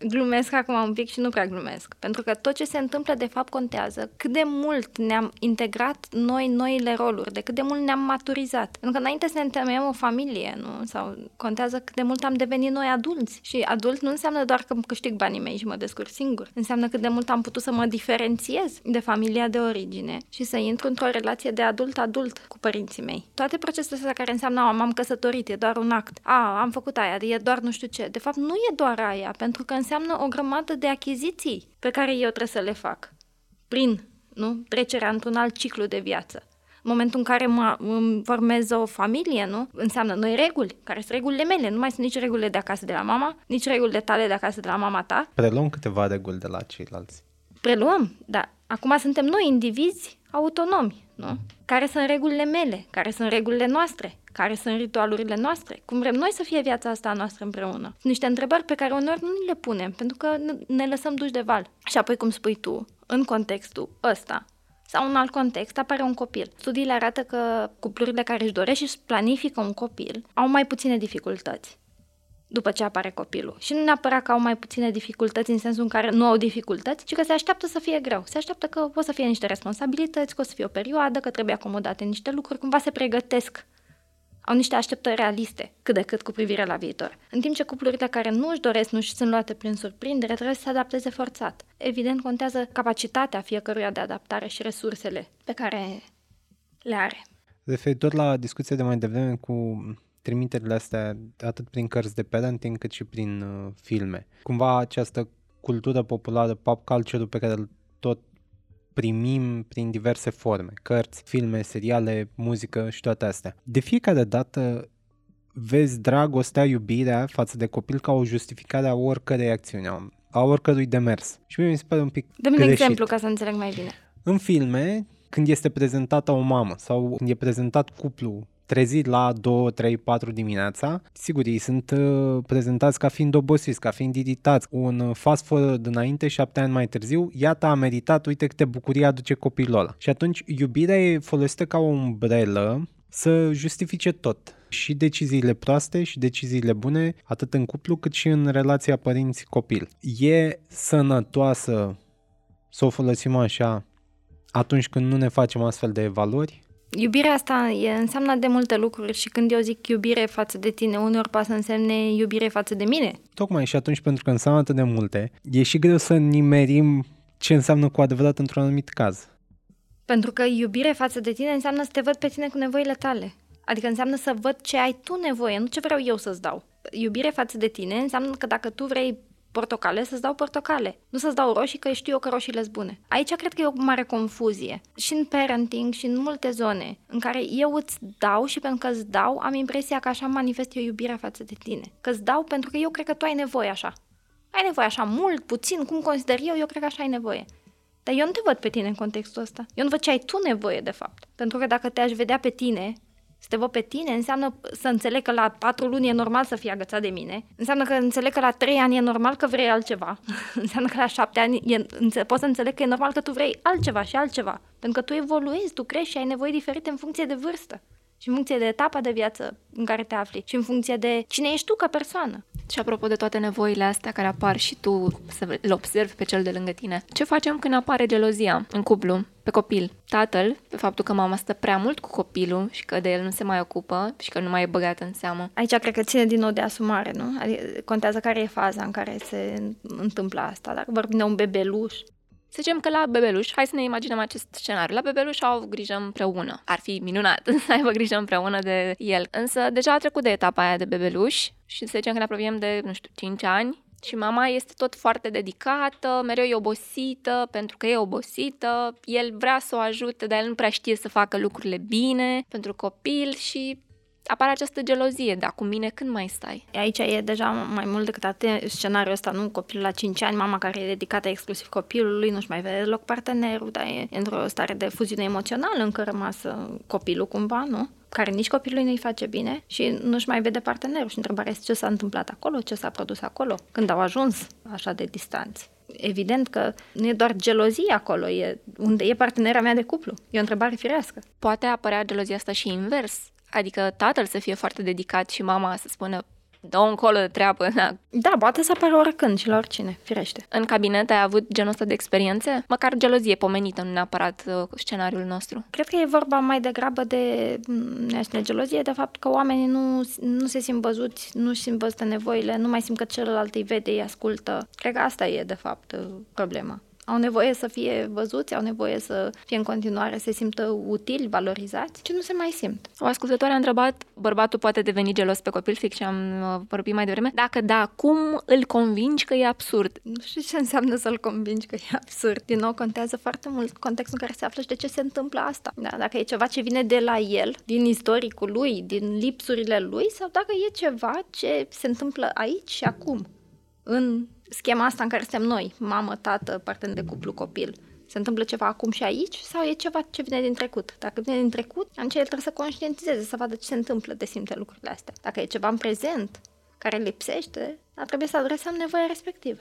Glumesc acum un pic și nu prea glumesc. Pentru că tot ce se întâmplă, de fapt, contează. Cât de mult ne-am integrat noi noile roluri, de cât de mult ne-am maturizat. Pentru că înainte să ne întemeiem o familie, nu? Sau contează cât de mult am devenit noi adulți. Și adult nu înseamnă doar că îmi câștig banii mei și mă descurc singur. Înseamnă cât de mult am putut să mă diferențiez de familia de origine și să intru într-o relație de adult-adult cu părinții mei. Toate procesele astea care înseamnă m-am căsătorit, e doar un act. Am făcut aia, e doar nu știu ce. De fapt, nu e doar aia, pentru că înseamnă o grămadă de achiziții pe care eu trebuie să le fac prin trecerea într-un alt ciclu de viață. În momentul în care îmi formez o familie, nu? Înseamnă noi reguli, care sunt regulile mele. Nu mai sunt nici regulile de acasă de la mama, nici regulile tale de acasă de la mama ta. Preluăm câteva reguli de la ceilalți. Preluăm, da. Acum suntem noi indivizi autonomi, nu? Care sunt regulile mele, care sunt regulile noastre, care sunt ritualurile noastre, cum vrem noi să fie viața asta a noastră împreună. Sunt niște întrebări pe care uneori nu le punem, pentru că ne lăsăm duși de val. Și apoi, cum spui tu, în contextul ăsta, sau în alt context apare un copil. Studiile arată că cuplurile care își doresc și își planifică un copil au mai puține dificultăți după ce apare copilul. Și nu neapărat că au mai puține dificultăți în sensul în care nu au dificultăți, ci că se așteaptă să fie greu. Se așteaptă că o să fie niște responsabilități, că o să fie o perioadă, că trebuie acomodate niște lucruri, cumva se pregătesc. Au niște așteptări realiste, cât de cât cu privire la viitor. În timp ce cuplurile care nu își doresc, nu și sunt luate prin surprindere, trebuie să se adapteze forțat. Evident, contează capacitatea fiecăruia de adaptare și resursele pe care le are. Referitor la discuția de mai devreme cu trimiterile astea, atât prin cărți de parenting, cât și prin filme, cumva această cultură populară, pop culture-ul pe care îl tot primim prin diverse forme, cărți, filme, seriale, muzică și toate astea. De fiecare dată vezi dragostea, iubirea față de copil ca o justificare a oricărei acțiuni, a oricărui demers. Și mie mi se pare un pic greșit. Dă-mi un exemplu ca să înțeleg mai bine. În filme, când este prezentată o mamă sau când e prezentat cuplu trezit la 2, 3, 4 dimineața, sigur, ei sunt prezentați ca fiind obosiți, ca fiind iritați. Un fast forward înainte, 7 ani mai târziu, iată, a meritat, uite câte bucurie aduce copilul ăla. Și atunci iubirea e folosită ca o umbrelă să justifice tot. Și deciziile proaste și deciziile bune, atât în cuplu cât și în relația părinți-copil. E sănătoasă să o folosim așa atunci când nu ne facem astfel de valori? Iubirea asta înseamnă de multe lucruri și când eu zic iubire față de tine, uneori poate să însemne iubire față de mine. Tocmai, și atunci, pentru că înseamnă atât de multe, e și greu să nimerim ce înseamnă cu adevărat într-un anumit caz. Pentru că iubire față de tine înseamnă să te văd pe tine cu nevoile tale. Adică înseamnă să văd ce ai tu nevoie, nu ce vreau eu să-ți dau. Iubire față de tine înseamnă că dacă tu vrei portocale, să-ți dau portocale. Nu să-ți dau roșii, că știu eu că roșiile sunt bune. Aici cred că e o mare confuzie. Și în parenting, și în multe zone în care eu îți dau și pentru că îți dau, am impresia că așa manifest eu iubirea față de tine. Că îți dau pentru că eu cred că tu ai nevoie așa. Ai nevoie așa mult, puțin, cum consider eu, eu cred că așa ai nevoie. Dar eu nu te văd pe tine în contextul ăsta. Eu nu văd ce ai tu nevoie, de fapt. Pentru că dacă te-aș vedea pe tine, să te văd pe tine înseamnă să înțeleg că la 4 luni e normal să fii agățat de mine, înseamnă că înțeleg că la 3 ani e normal că vrei altceva, înseamnă că la 7 ani poți să înțeleg că e normal că tu vrei altceva și altceva, pentru că tu evoluezi, tu crești și ai nevoi diferite în funcție de vârstă și în funcție de etapa de viață în care te afli și în funcție de cine ești tu ca persoană. Și apropo de toate nevoile astea care apar și tu să le observi pe cel de lângă tine, ce facem când apare gelozia în cuplu, pe copil? Tatăl, pe faptul că mama stă prea mult cu copilul și că de el nu se mai ocupă și că nu mai e băgată în seamă. Aici cred că ține din nou de asumare, nu? Adică contează care e faza în care se întâmplă asta, dacă vorbim de un bebeluș. Să zicem că la bebeluș, hai să ne imaginăm acest scenariu, la bebeluș au grijă împreună. Ar fi minunat să aibă grijă împreună de el. Însă deja a trecut de etapa aia de bebeluș și să zicem că ne apropiem de, 5 ani și mama este tot foarte dedicată, mereu e obosită, pentru că e obosită, el vrea să o ajute, dar el nu prea știe să facă lucrurile bine pentru copil și apare această gelozie, da, cu mine când mai stai? Aici e deja mai mult decât atât scenariul ăsta, nu? Copilul la 5 ani, mama care e dedicată exclusiv copilului, nu-și mai vede deloc partenerul, dar e într-o stare de fuziune emoțională încă rămasă copilul cumva, nu? Care nici copilului nu-i face bine și nu-și mai vede partenerul și întrebarea este ce s-a întâmplat acolo, ce s-a produs acolo, când au ajuns așa de distanți. Evident că nu e doar gelozie acolo, e unde e partenera mea de cuplu. E o întrebare firească. Poate apărea gelozia asta și invers. Adică tatăl să fie foarte dedicat și mama să spună, dă-o încolo de treabă. Da. Da, poate să apară oricând și la oricine, firește. În cabinet ai avut genul ăsta de experiențe? Măcar gelozie pomenită, nu neapărat scenariul nostru. Cred că e vorba mai degrabă de gelozie, de fapt că oamenii nu se simt văzuți, nu-și simt văzute nevoile, nu mai simt că celălalt îi vede, îi ascultă. Cred că asta e, de fapt, problema. Au nevoie să fie văzuți, au nevoie să fie în continuare, se simtă utili, valorizați, ce nu se mai simt. O ascultătoare a întrebat, bărbatul poate deveni gelos pe copil, fix ce am vorbit mai devreme, dacă da, cum îl convingi că e absurd? Nu știu ce înseamnă să-l convingi că e absurd. Din nou, contează foarte mult contextul în care se află și de ce se întâmplă asta. Da, dacă e ceva ce vine de la el, din istoricul lui, din lipsurile lui, sau dacă e ceva ce se întâmplă aici și acum, în schema asta în care suntem noi, mamă, tată, partener de cuplu, copil. Se întâmplă ceva acum și aici sau e ceva ce vine din trecut? Dacă vine din trecut, atunci el trebuie să conștientizeze, să vadă ce se întâmplă, de simte lucrurile astea. Dacă e ceva în prezent care lipsește, trebuie să adresăm nevoia respectivă.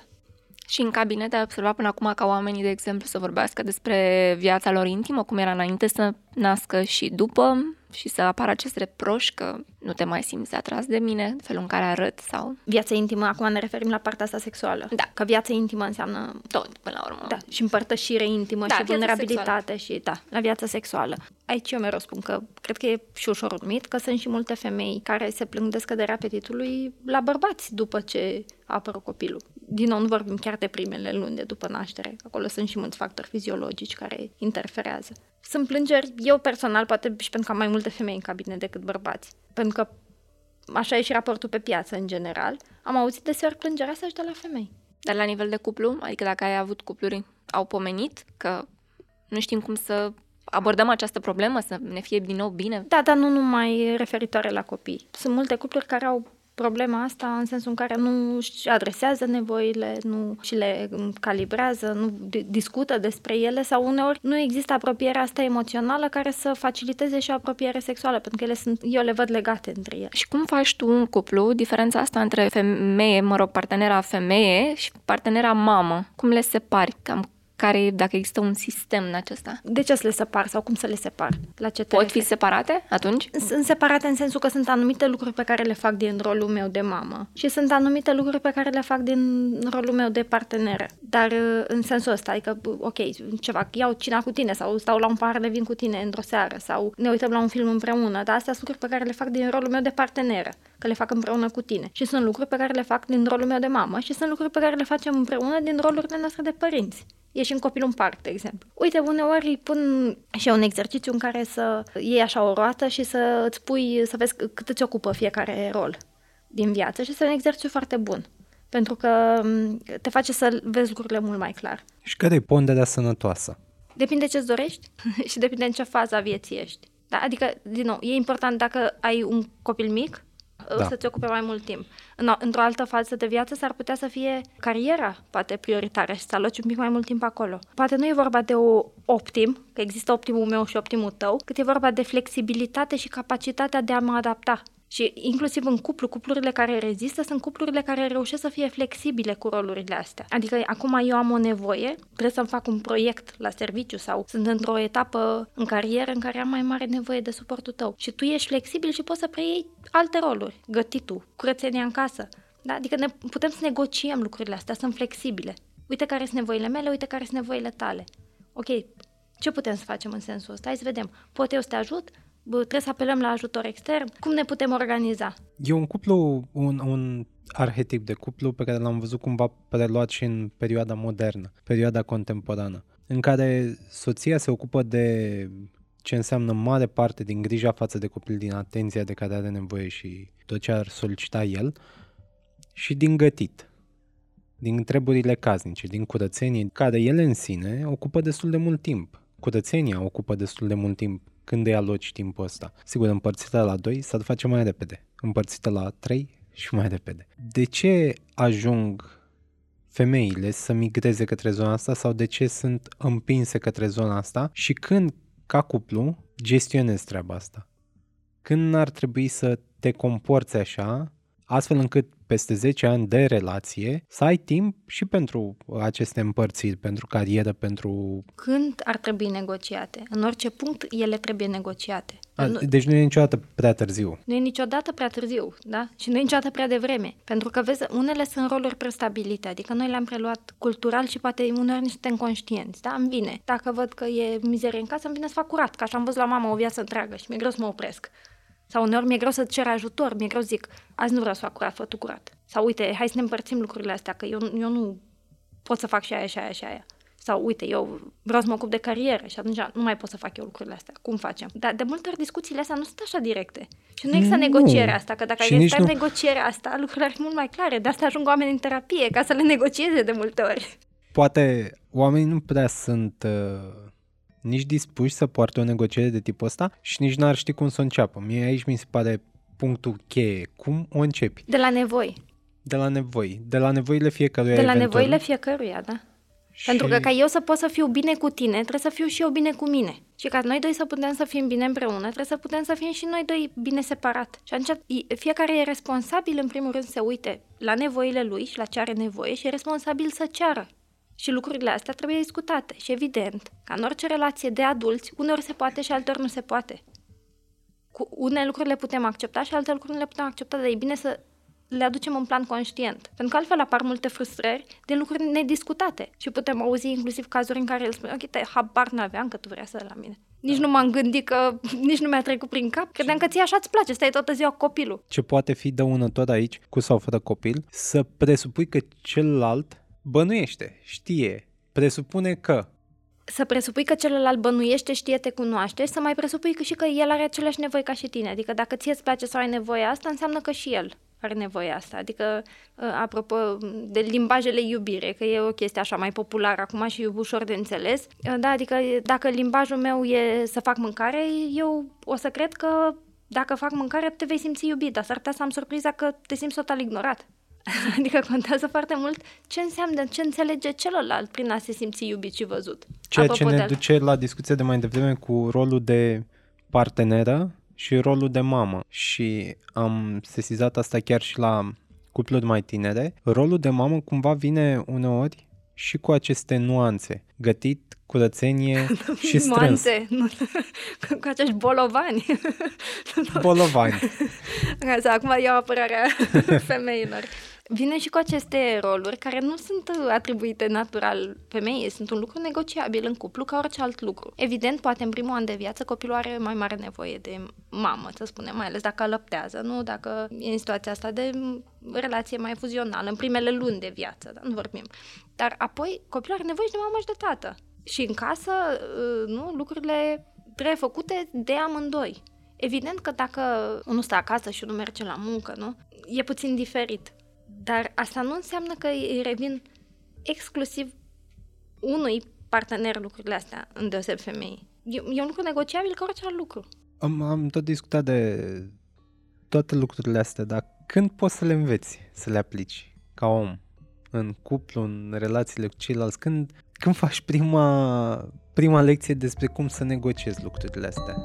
Și în cabinet ai observat până acum ca oamenii, de exemplu, să vorbească despre viața lor intimă, cum era înainte să nască și după, și să apară acest reproș că nu te mai simți atras de mine, felul în care arăt sau... Viața intimă, acum ne referim la partea asta sexuală. Da. Că viața intimă înseamnă tot, până la urmă. Da. Și împărtășire intimă, da, și vulnerabilitate și, da, la viața sexuală. Aici eu mereu spun că cred că e și ușor un mit, că sunt și multe femei care se plâng de scăderea apetitului la bărbați după ce apără copilul. Din nou, nu vorbim chiar de primele luni de după naștere. Acolo sunt și mulți factori fiziologici care interferează. Sunt plângeri, eu personal, poate și pentru că am mai multe femei în cabinet decât bărbați, pentru că așa e și raportul pe piață în general, am auzit deseori plângerea asta și de la femei. Dar la nivel de cuplu, adică dacă ai avut cupluri, au pomenit că nu știm cum să abordăm această problemă, să ne fie din nou bine? Da, dar nu numai referitoare la copii. Sunt multe cupluri care au problema asta în sensul în care nu își adresează nevoile, nu și le calibrează, nu discută despre ele sau uneori nu există apropierea asta emoțională care să faciliteze și o apropiere sexuală, pentru că ele sunt, eu le văd legate între ele. Și cum faci tu un cuplu, diferența asta între femeie, partenera femeie și partenera mamă? Cum le separi? Cam care, dacă există un sistem în acesta. De ce să le separ sau cum să le separ? La ce te pot fi separate atunci? Sunt separate în sensul că sunt anumite lucruri pe care le fac din rolul meu de mamă și sunt anumite lucruri pe care le fac din rolul meu de parteneră. Dar în sensul ăsta, adică, ok, ceva, iau cina cu tine sau stau la un pahar de vin cu tine într-o seară sau ne uităm la un film împreună, dar astea sunt lucruri pe care le fac din rolul meu de parteneră, că le fac împreună cu tine. Și sunt lucruri pe care le fac din rolul meu de mamă și sunt lucruri pe care le facem împreună din rolurile noastre de părinți. Ieșim copilul în parc, de exemplu. Uite, uneori îi pun și un exercițiu în care să iei așa o roată și să îți pui, să vezi cât îți ocupă fiecare rol din viață și este un exercițiu foarte bun, pentru că te face să vezi lucrurile mult mai clar. Și care e ponderea sănătoasă? Depinde ce-ți dorești și depinde în ce fază a vieții ești. Da? Adică, din nou, e important dacă ai un copil mic, da, să-ți ocupe mai mult timp. Într-o altă fază de viață s-ar putea să fie cariera, poate, prioritară și să aloci un pic mai mult timp acolo. Poate nu e vorba de o optim, că există optimul meu și optimul tău, cât e vorba de flexibilitate și capacitatea de a mă adapta. Și inclusiv în cuplu, cuplurile care rezistă sunt cuplurile care reușesc să fie flexibile cu rolurile astea. Adică acum eu am o nevoie, trebuie să-mi fac un proiect la serviciu sau sunt într-o etapă în carieră în care am mai mare nevoie de suportul tău. Și tu ești flexibil și poți să preiei alte roluri, gătitul, curățenia în casă. Da? Adică putem să negociem lucrurile astea, sunt flexibile. Uite care sunt nevoile mele, uite care sunt nevoile tale. Ok, ce putem să facem în sensul ăsta? Hai să vedem. Pot eu să te ajut? Trebuie să apelăm la ajutor extern? Cum ne putem organiza? E un cuplu, un arhetip de cuplu pe care l-am văzut cumva preluat și în perioada modernă, perioada contemporană, în care soția se ocupă de ce înseamnă mare parte din grija față de copil, din atenția de care are nevoie și tot ce ar solicita el, și din gătit, din treburile casnice, din curățenie, care ele în sine ocupă destul de mult timp. Curățenia ocupă destul de mult timp. Când îi aloci timpul ăsta? Sigur, împărțită la 2 s-ar face mai repede, împărțită la 3 și mai repede. De ce ajung femeile să migreze către zona asta sau de ce sunt împinse către zona asta și când, ca cuplu, gestionezi treaba asta? Când ar trebui să te comporți așa, astfel încât peste 10 ani de relație să ai timp și pentru aceste împărțiri, pentru carieră, pentru... Când ar trebui negociate? În orice punct ele trebuie negociate. Deci nu e niciodată prea târziu. Nu e niciodată prea târziu, da? Și nu e niciodată prea devreme. Pentru că, vezi, unele sunt roluri prestabilite, adică noi le-am preluat cultural și poate uneori nu suntem conștienți, da? Îmi vine. Dacă văd că e mizerie în casă, îmi vine să fac curat, că așa am văzut la mama o viață întreagă și mi-e greu să mă opresc. Sau uneori mi-e greu să cer ajutor, mi-e greu zic, azi nu vreau să fac curat, fă tu curat. Sau uite, hai să ne împărțim lucrurile astea, că eu nu pot să fac și aia, și aia, și aia. Sau uite, eu vreau să mă ocup de carieră și atunci nu mai pot să fac eu lucrurile astea. Cum facem? Dar de multe ori discuțiile astea nu sunt așa directe. Și nu există negocierea asta, că dacă ai stai negocierea asta, lucrurile ar fi mult mai clare. De asta ajung oamenii în terapie, ca să le negocieze de multe ori. Poate oamenii nu prea sunt... nici dispuși să poarte o negociere de tipul ăsta și nici n-ar ști cum să o înceapă. Mie aici mi se pare punctul cheie. Cum o începi? De la nevoi. De la nevoile fiecăruia. De la nevoile fiecăruia, da. Și... Pentru că ca eu să pot să fiu bine cu tine, trebuie să fiu și eu bine cu mine. Și ca noi doi să putem să fim bine împreună, trebuie să putem să fim și noi doi bine separat. Și atunci fiecare e responsabil, în primul rând, să uite la nevoile lui și la ce are nevoie și e responsabil să ceară. Și lucrurile astea trebuie discutate. Și evident, ca în orice relație de adulți, uneori se poate și altor nu se poate. Cu unele lucruri le putem accepta și alte lucruri nu le putem accepta, dar e bine să le aducem în plan conștient. Pentru că altfel apar multe frustrări din lucruri nediscutate. Și putem auzi inclusiv cazuri în care el spune: ok, habar n-aveam că tu vrea să la mine. Nici nu m-am gândit că, nici nu mi-a trecut prin cap. Credeam că ție așa îți place, stai toată ziua copilul. Ce poate fi dăunător aici, cu sau fără copil, să presupui că celălalt bănuiește, știe, presupune că... Să presupui că celălalt bănuiește, știe, te cunoaște, să mai presupui că și că el are aceleași nevoi ca și tine. Adică dacă ție îți place sau ai nevoie asta, înseamnă că și el are nevoie asta. Adică, apropo de limbajele iubire, că e o chestie așa mai populară acum și ușor de înțeles. Da, adică dacă limbajul meu e să fac mâncare, eu o să cred că dacă fac mâncare te vei simți iubit, dar s-ar putea să am surpriza că te simți total ignorat. Adică contează foarte mult ce înseamnă, ce înțelege celălalt prin a se simți iubit și văzut. Ceea ce ne duce la discuția de mai devreme cu rolul de parteneră și rolul de mamă. Și am sesizat asta chiar și la cupluri mai tinere. Rolul de mamă cumva vine uneori și cu aceste nuanțe. Gătit, curățenie și strâns. Cu acești bolovani. Bolovani. Acum iau apărarea femeilor. Vine și cu aceste roluri care nu sunt atribuite natural femeii, sunt un lucru negociabil în cuplu ca orice alt lucru. Evident, poate în primul an de viață copilul are mai mare nevoie de mamă, să spunem, mai ales dacă alăptează, nu? Dacă e în situația asta de relație mai fuzională, în primele luni de viață, da? Nu vorbim. Dar apoi copilul are nevoie și de mamă și de tată. Și în casă, nu? Lucrurile trebuie făcute de amândoi. Evident că dacă unul stă acasă și unul merge la muncă, nu? E puțin diferit. Dar asta nu înseamnă că îi revin exclusiv unui partener lucrurile astea, îndeoseb femeii. E un lucru negociabil ca orice alt lucru. Am tot discutat de toate lucrurile astea, dar când poți să le înveți, să le aplici ca om, în cuplu, în relațiile cu ceilalți? Când faci prima lecție despre cum să negociezi lucrurile astea?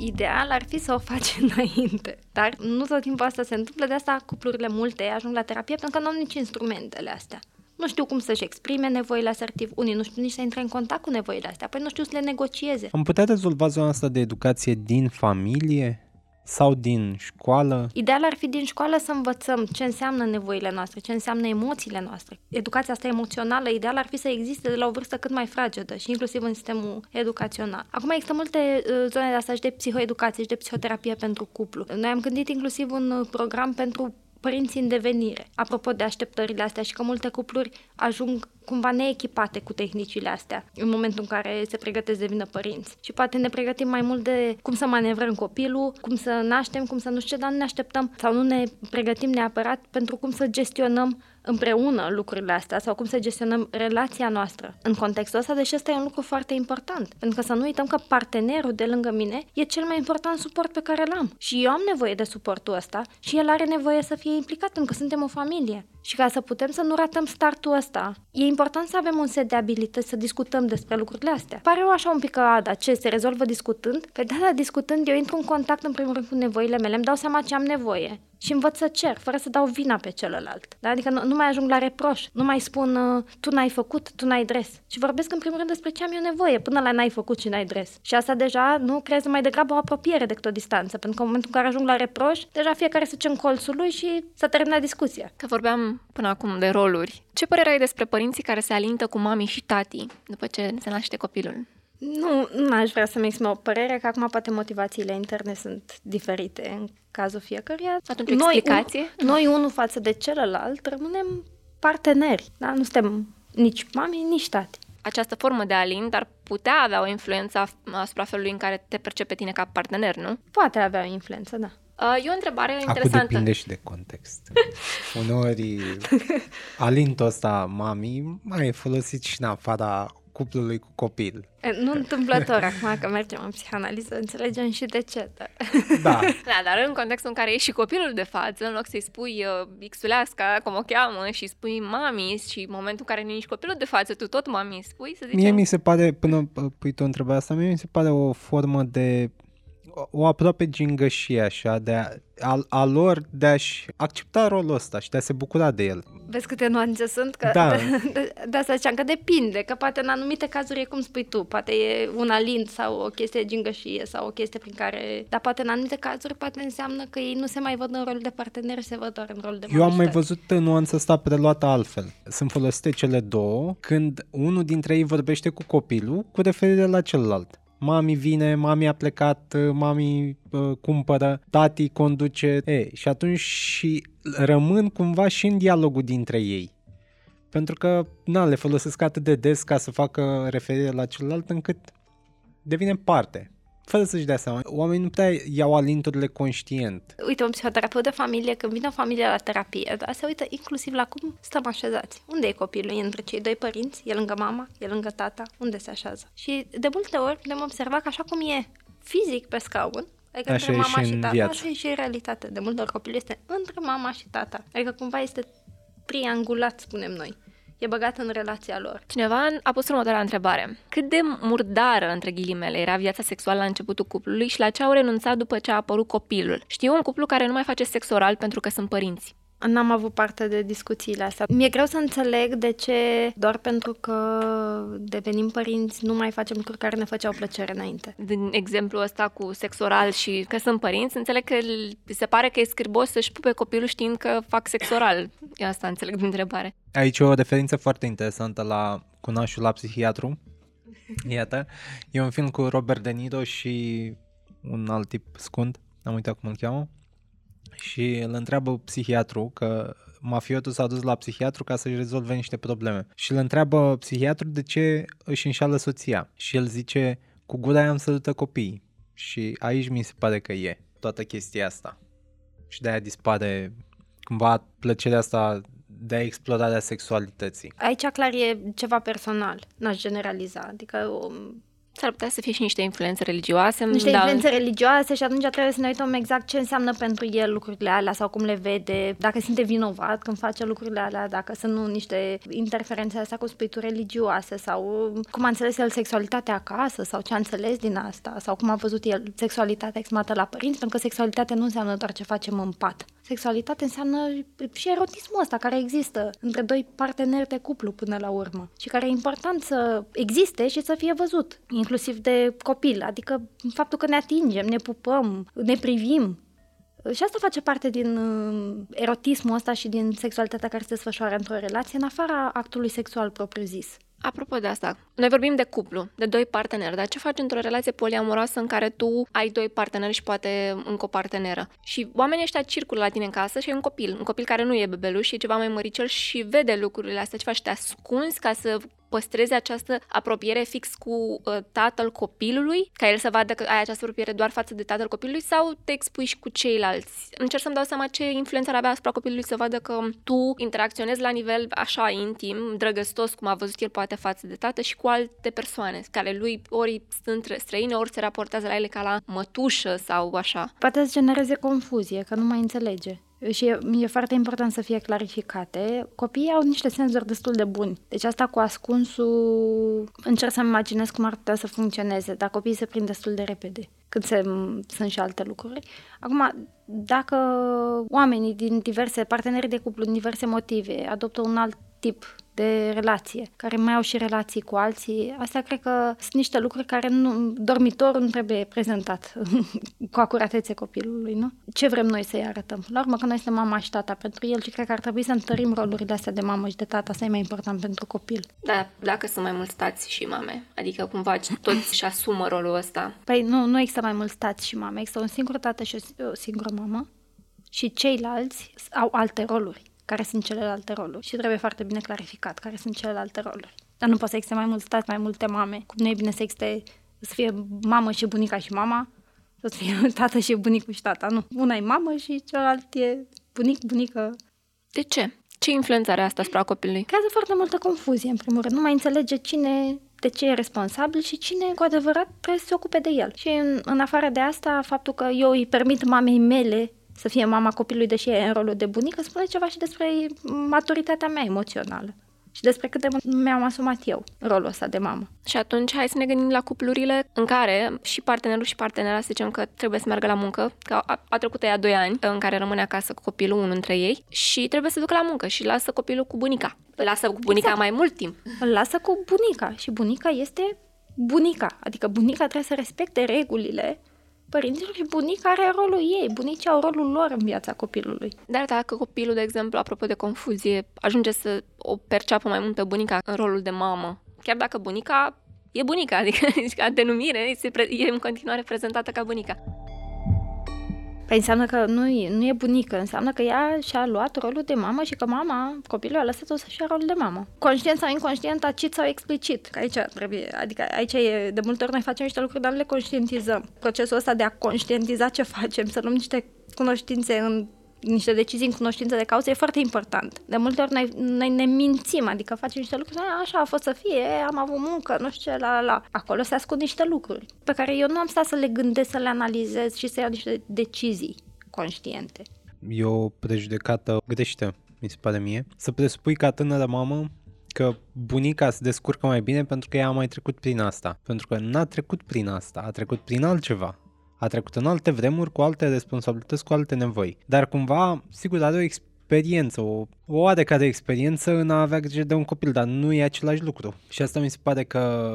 Ideal ar fi să o faci înainte, dar nu tot timpul asta se întâmplă, de asta cuplurile multe ajung la terapie pentru că nu au nici instrumentele astea. Nu știu cum să-și exprime nevoile asertiv, unii nu știu nici să intre în contact cu nevoile astea, păi nu știu să le negocieze. Am putea rezolva zona asta de educație din familie? Sau din școală? Ideal ar fi din școală să învățăm ce înseamnă nevoile noastre, ce înseamnă emoțiile noastre. Educația asta emoțională, ideal ar fi să existe de la o vârstă cât mai fragedă și inclusiv în sistemul educațional. Acum există multe zone de asta și de psihoeducație și de psihoterapie pentru cuplu. Noi am gândit inclusiv un program pentru părinții în devenire. Apropo de așteptările astea și că multe cupluri ajung cumva neechipate cu tehnicile astea în momentul în care se pregătesc de vină părinți. Și poate ne pregătim mai mult de cum să manevrăm copilul, cum să naștem, cum să nu știu ce, dar nu ne așteptăm sau nu ne pregătim neapărat pentru cum să gestionăm împreună lucrurile astea sau cum să gestionăm relația noastră în contextul ăsta, deși ăsta e un lucru foarte important. Pentru că să nu uităm că partenerul de lângă mine e cel mai important suport pe care l-am. Și eu am nevoie de suportul ăsta și el are nevoie să fie implicat, pentru că suntem o familie. Și ca să putem să nu ratăm startul ăsta, e important să avem un set de abilități, să discutăm despre lucrurile astea. Pare o așa un pic că, dar ce, se rezolvă discutând? Pe data discutând, eu intru în contact în primul rând cu nevoile mele, îmi dau seama ce am nevoie și învăț să cer, fără să dau vina pe celălalt. Da? Adică nu mai ajung la reproș, nu mai spun tu n-ai făcut, tu n-ai dres. Și vorbesc în primul rând despre ce am eu nevoie, până la n-ai făcut și n-ai dres. Și asta deja nu creează mai degrabă o apropiere decât o distanță, pentru că în momentul în care ajung la reproș, deja fiecare se duce în colțul lui și s-a terminat discuția. Că vorbeam până acum de roluri. Ce părere ai despre părinții care se alintă cu mami și tati după ce se naște copilul? Nu aș vrea să-mi exprim o părere, că acum poate motivațiile interne sunt diferite în cazul fiecăruia. Atunci explicație? Noi unul față de celălalt rămânem parteneri, da? Nu suntem nici mami, nici tati. Această formă de alin ar putea avea o influență asupra felului în care te percepe tine ca partener, nu? Poate avea o influență, da. E o întrebare interesantă. Acum depinde și de context. Uneori alintul ăsta mami mai e folosit și în afara cuplului cu copil. Nu întâmplător acum că mergem în psihanaliză, înțelegem și de ce. Da. Da, dar în contextul în care e și copilul de față, în loc să-i spui Xuleasca, cum o cheamă, și spui mami, și în momentul în care nu e nici copilul de față, tu tot mami spui, să zicem... Mie mi se pare, până pui tu întrebarea asta, mie mi se pare o formă de... o aproape gingășie așa de a lor de a-și accepta rolul ăsta și de a se bucura de el. Vezi câte nuanțe sunt? Că da. De asta ziceam, că depinde, că poate în anumite cazuri e cum spui tu, poate e un alint sau o chestie gingășie sau o chestie prin care... Dar poate în anumite cazuri poate înseamnă că ei nu se mai văd în rolul de partener, se văd doar în rolul de mami. Eu am mai văzut nuanța asta preluată altfel. Sunt folosite cele două când unul dintre ei vorbește cu copilul cu referire la celălalt. Mami vine, mami a plecat, mami cumpără, tati conduce. Și atunci și rămân cumva și în dialogul dintre ei. Pentru că le folosesc atât de des ca să facă referire la celălalt încât devine parte. Fără să-și dea seama. Oamenii nu prea iau alinturile conștient. Uite, un psihoterapeut de familie, când vine o familie la terapie, da, se uită inclusiv la cum stăm așezați. Unde e copilul? E între cei doi părinți? E lângă mama? E lângă tata? Unde se așează? Și de multe ori putem observa că așa cum e fizic pe scaun, adică așa între mama și tata, viață. Așa e și în realitate. De multe ori copilul este între mama și tata. Adică cumva este triangulat, spunem noi. E băgat în relația lor. Cineva a pus următoarea întrebare. Cât de murdară, între ghilimele, era viața sexuală la începutul cuplului și la ce au renunțat după ce a apărut copilul? Știu un cuplu care nu mai face sex oral pentru că sunt părinți. N-am avut parte de discuțiile astea. Mi-e greu să înțeleg de ce doar pentru că devenim părinți nu mai facem lucruri care ne făceau plăcere înainte. Din exemplu ăsta cu sex oral și că sunt părinți, înțeleg că se pare că e schirbos să-și pupe copilul știind că fac sex oral. Asta înțeleg din întrebare. Aici e o referință foarte interesantă la Cunașul la psihiatru. Iată, e un film cu Robert De Niro și un alt tip scund, am uitat cum îl cheamă. Și îl întreabă psihiatru că mafiotul s-a dus la psihiatru ca să-și rezolve niște probleme. Și îl întreabă psihiatru de ce își înșală soția. Și el zice, cu gura i-am sărută copiii. Și aici mi se pare că e toată chestia asta. Și de-aia dispare cumva plăcerea asta de explorarea sexualității. Aici clar e ceva personal, n-aș generaliza. Adică... S-ar putea să fie și niște influențe religioase. Niște influențe religioase și atunci trebuie să ne uităm exact ce înseamnă pentru el lucrurile alea sau cum le vede, dacă simte vinovat când face lucrurile alea, dacă sunt nu niște interferențe astea cu spiritul religioase sau cum a înțeles el sexualitatea acasă sau ce a înțeles din asta sau cum a văzut el sexualitatea exprimată la părinți, pentru că sexualitatea nu înseamnă doar ce facem în pat. Sexualitatea înseamnă și erotismul ăsta care există între doi parteneri de cuplu până la urmă și care e important să existe și să fie văzut, inclusiv de copil, adică faptul că ne atingem, ne pupăm, ne privim. Și asta face parte din erotismul ăsta și din sexualitatea care se desfășoară într-o relație, în afara actului sexual propriu-zis. Apropo de asta, noi vorbim de cuplu, de doi parteneri, dar ce faci într-o relație poliamoroasă în care tu ai doi parteneri și poate încă o parteneră? Și oamenii ăștia circulă la tine în casă și e un copil care nu e bebeluș și e ceva mai măricel și vede lucrurile astea, ce faci, te ascunzi ca să păstrezi această apropiere fix cu tatăl copilului, ca el să vadă că ai această apropiere doar față de tatăl copilului sau te expui și cu ceilalți? Încerc să-mi dau seama ce influență ar avea asupra copilului să vadă că tu interacționezi la nivel așa intim, drăgăstos, cum a văzut el poate față de tată și cu alte persoane, care lui ori sunt străine, ori se raportează la ele ca la mătușă sau așa. Poate să genereze confuzie, că nu mai înțelege. Și e foarte important să fie clarificate. Copiii au niște senzori destul de buni. Deci asta cu ascunsul, încerc să-mi imaginez cum ar putea să funcționeze, dar copiii se prind destul de repede când sunt și alte lucruri. Acum, dacă oamenii din diverse parteneri de cuplu, din diverse motive, adoptă un alt tip de relație, care mai au și relații cu alții, astea cred că sunt niște lucruri care dormitorul nu trebuie prezentat cu acuratețe copilului, nu? Ce vrem noi să-i arătăm? La urmă că noi suntem mama și tata pentru el și cred că ar trebui să întărim rolurile astea de mamă și de tata, asta e mai important pentru copil. Da, dacă sunt mai mulți tați și mame, adică cumva toți își asumă rolul ăsta. Păi nu există mai mulți tați și mame, există un singur tată și o singură mamă și ceilalți au alte roluri. Care sunt celelalte roluri și trebuie foarte bine clarificat care sunt celelalte roluri. Dar nu poate să existe mai mulți tați, mai multe mame, cum nu e bine să existe, să fie mamă și bunica și mama, să fie tată și bunicul și tata, nu. Una e mamă și celălalt e bunic, bunică. De ce? Ce influență are asta asupra copilului? Creează foarte multă confuzie, în primul rând. Nu mai înțelege cine de ce e responsabil și cine cu adevărat trebuie să se ocupe de el. Și în afară de asta, faptul că eu îi permit mamei mele să fie mama copilului, deși e în rolul de bunică, spune ceva și despre maturitatea mea emoțională și despre cât de mult mi-am asumat eu rolul ăsta de mamă. Și atunci hai să ne gândim la cuplurile în care și partenerul și partenera, să zicem că trebuie să meargă la muncă, că a trecut ea 2 ani în care rămâne acasă cu copilul, unul dintre ei, și trebuie să ducă la muncă și lasă copilul cu bunica. Îl lasă cu bunica mai mult timp. Îl lasă cu bunica și bunica este bunica. Adică bunica trebuie să respecte regulile părinților și bunica are rolul ei, bunicii au rolul lor în viața copilului. Dar dacă copilul, de exemplu, apropo de confuzie, ajunge să o perceapă mai mult pe bunica în rolul de mamă, chiar dacă bunica e bunica, adică ca denumire e în continuare prezentată ca bunica. Păi înseamnă că nu e bunică, înseamnă că ea și-a luat rolul de mamă și că mama, copilul a lăsat-o să-și ia rolul de mamă. Conștient sau inconștient, tacit sau explicit. Că aici trebuie, adică aici e, de multe ori noi facem niște lucruri, dar le conștientizăm. Procesul ăsta de a conștientiza ce facem, să luăm niște cunoștințe niște decizii în cunoștință de cauză e foarte important. De multe ori noi ne mințim, adică facem niște lucruri, așa a fost să fie, am avut muncă, nu știu ce, la. Acolo se ascund niște lucruri pe care eu nu am stat să le gândesc, să le analizez și să iau niște decizii conștiente. E o prejudecată greșită, mi se pare mie, să presupui ca tânără mamă că bunica se descurcă mai bine pentru că ea a mai trecut prin asta. Pentru că n-a trecut prin asta, a trecut prin altceva. A trecut în alte vremuri, cu alte responsabilități, cu alte nevoi. Dar cumva, sigur, are o experiență, o oarecare experiență în a avea grijă de un copil, dar nu e același lucru. Și asta mi se pare că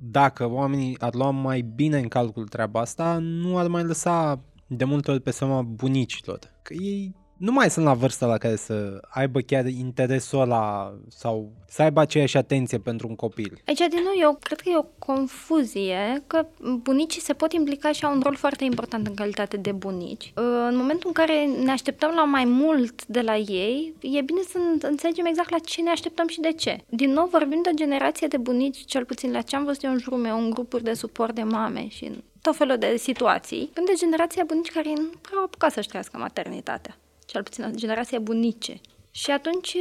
dacă oamenii ar lua mai bine în calcul treaba asta, nu ar mai lăsa de multe ori pe seama bunicilor. Că ei nu mai sunt la vârsta la care să aibă chiar interesul ăla sau să aibă aceeași atenție pentru un copil. Aici, din nou, eu cred că e o confuzie că bunicii se pot implica și au un rol foarte important în calitate de bunici. În momentul în care ne așteptăm la mai mult de la ei, e bine să înțelegem exact la ce ne așteptăm și de ce. Din nou, vorbim de o generație de bunici, cel puțin la ce am văzut eu în jurul meu, în grupuri de suport de mame și în tot felul de situații, când de generația bunici care nu prea au apucat să-și trăiască maternitatea. Cel puțin generația bunice. Și atunci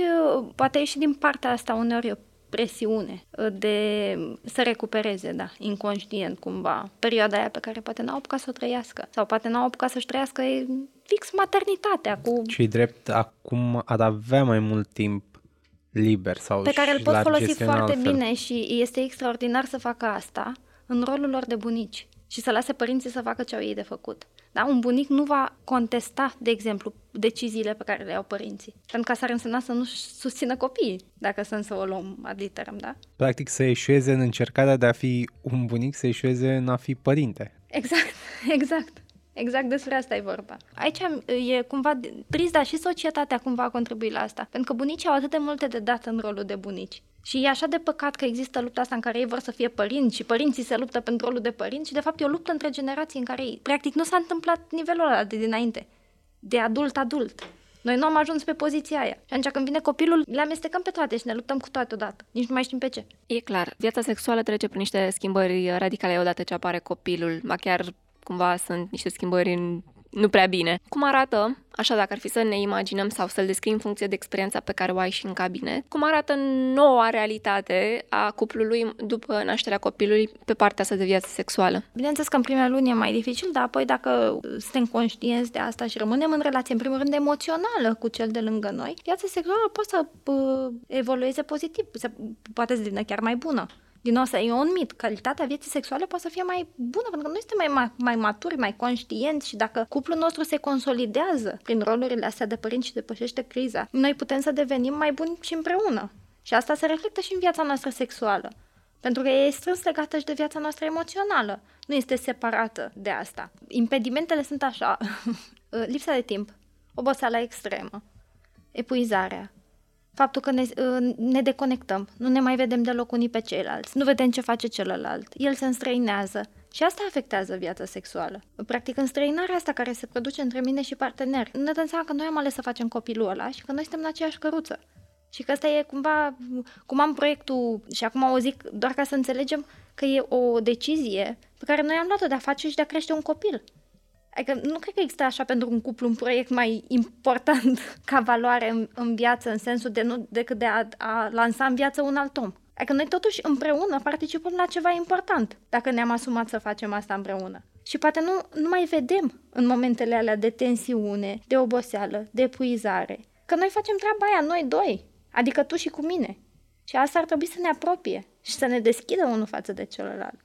poate ieși din partea asta uneori o presiune de să recupereze, inconștient cumva, perioada aia pe care poate n-au apucat să o trăiască. Sau poate n-au apucat să-și trăiască fix maternitatea. Și drept acum ar avea mai mult timp liber sau pe care îl pot folosi foarte bine și este extraordinar să facă asta în rolul lor de bunici și să lase părinții să facă ce au ei de făcut. Da? Un bunic nu va contesta, de exemplu, deciziile pe care le iau părinții. Pentru că s-ar însemna să nu susțină copiii, dacă să o luăm ad literam, da? Practic să eșueze în încercarea de a fi un bunic, să eșueze în a fi părinte. Exact. Exact despre asta e vorba. Aici e cumva trist, dar și societatea cumva a contribuit la asta. Pentru că bunicii au atât de multe de dat în rolul de bunici. Și e așa de păcat că există lupta asta în care ei vor să fie părinți și părinții se luptă pentru rolul de părinți și de fapt e o luptă între generații în care practic nu s-a întâmplat nivelul ăla de dinainte, de adult-adult. Noi nu am ajuns pe poziția aia. Și atunci când vine copilul, le amestecăm pe toate și ne luptăm cu toate odată. Nici nu mai știm pe ce. E clar, viața sexuală trece prin niște schimbări radicale odată ce apare copilul, chiar cumva sunt niște schimbări nu prea bine. Cum arată, așa dacă ar fi să ne imaginăm sau să-l descrii în funcție de experiența pe care o ai și în cabinet, cum arată noua realitate a cuplului după nașterea copilului pe partea asta de viață sexuală? Bineînțeles că în primele luni e mai dificil, dar apoi dacă suntem conștienți de asta și rămânem în relație, în primul rând, emoțională cu cel de lângă noi, viața sexuală poate să evolueze pozitiv, poate să devină chiar mai bună. Din nou, e un mit. Calitatea vieții sexuale poate să fie mai bună, pentru că noi suntem mai maturi, mai conștienți și dacă cuplul nostru se consolidează prin rolurile astea de părinți și depășește criza, noi putem să devenim mai buni și împreună. Și asta se reflectă și în viața noastră sexuală, pentru că e strâns legată și de viața noastră emoțională. Nu este separată de asta. Impedimentele sunt așa. Lipsa de timp, oboseala extremă, epuizarea. Faptul că ne deconectăm, nu ne mai vedem deloc unii pe ceilalți, nu vedem ce face celălalt, el se înstrăinează și asta afectează viața sexuală. Practic înstrăinarea asta care se produce între mine și partener, ne dăm seama că noi am ales să facem copilul ăla și că noi suntem în aceeași căruță. Și că asta e cumva, cum am proiectul și acum o zic doar ca să înțelegem că e o decizie pe care noi am luat-o de a face și de a crește un copil. Adică nu cred că există așa pentru un cuplu un proiect mai important ca valoare în viață, în sensul decât de a lansa în viață un alt om. Adică noi totuși împreună participăm la ceva important, dacă ne-am asumat să facem asta împreună. Și poate nu mai vedem în momentele alea de tensiune, de oboseală, de epuizare, că noi facem treaba aia, noi doi, adică tu și cu mine. Și asta ar trebui să ne apropie și să ne deschidă unul față de celălalt,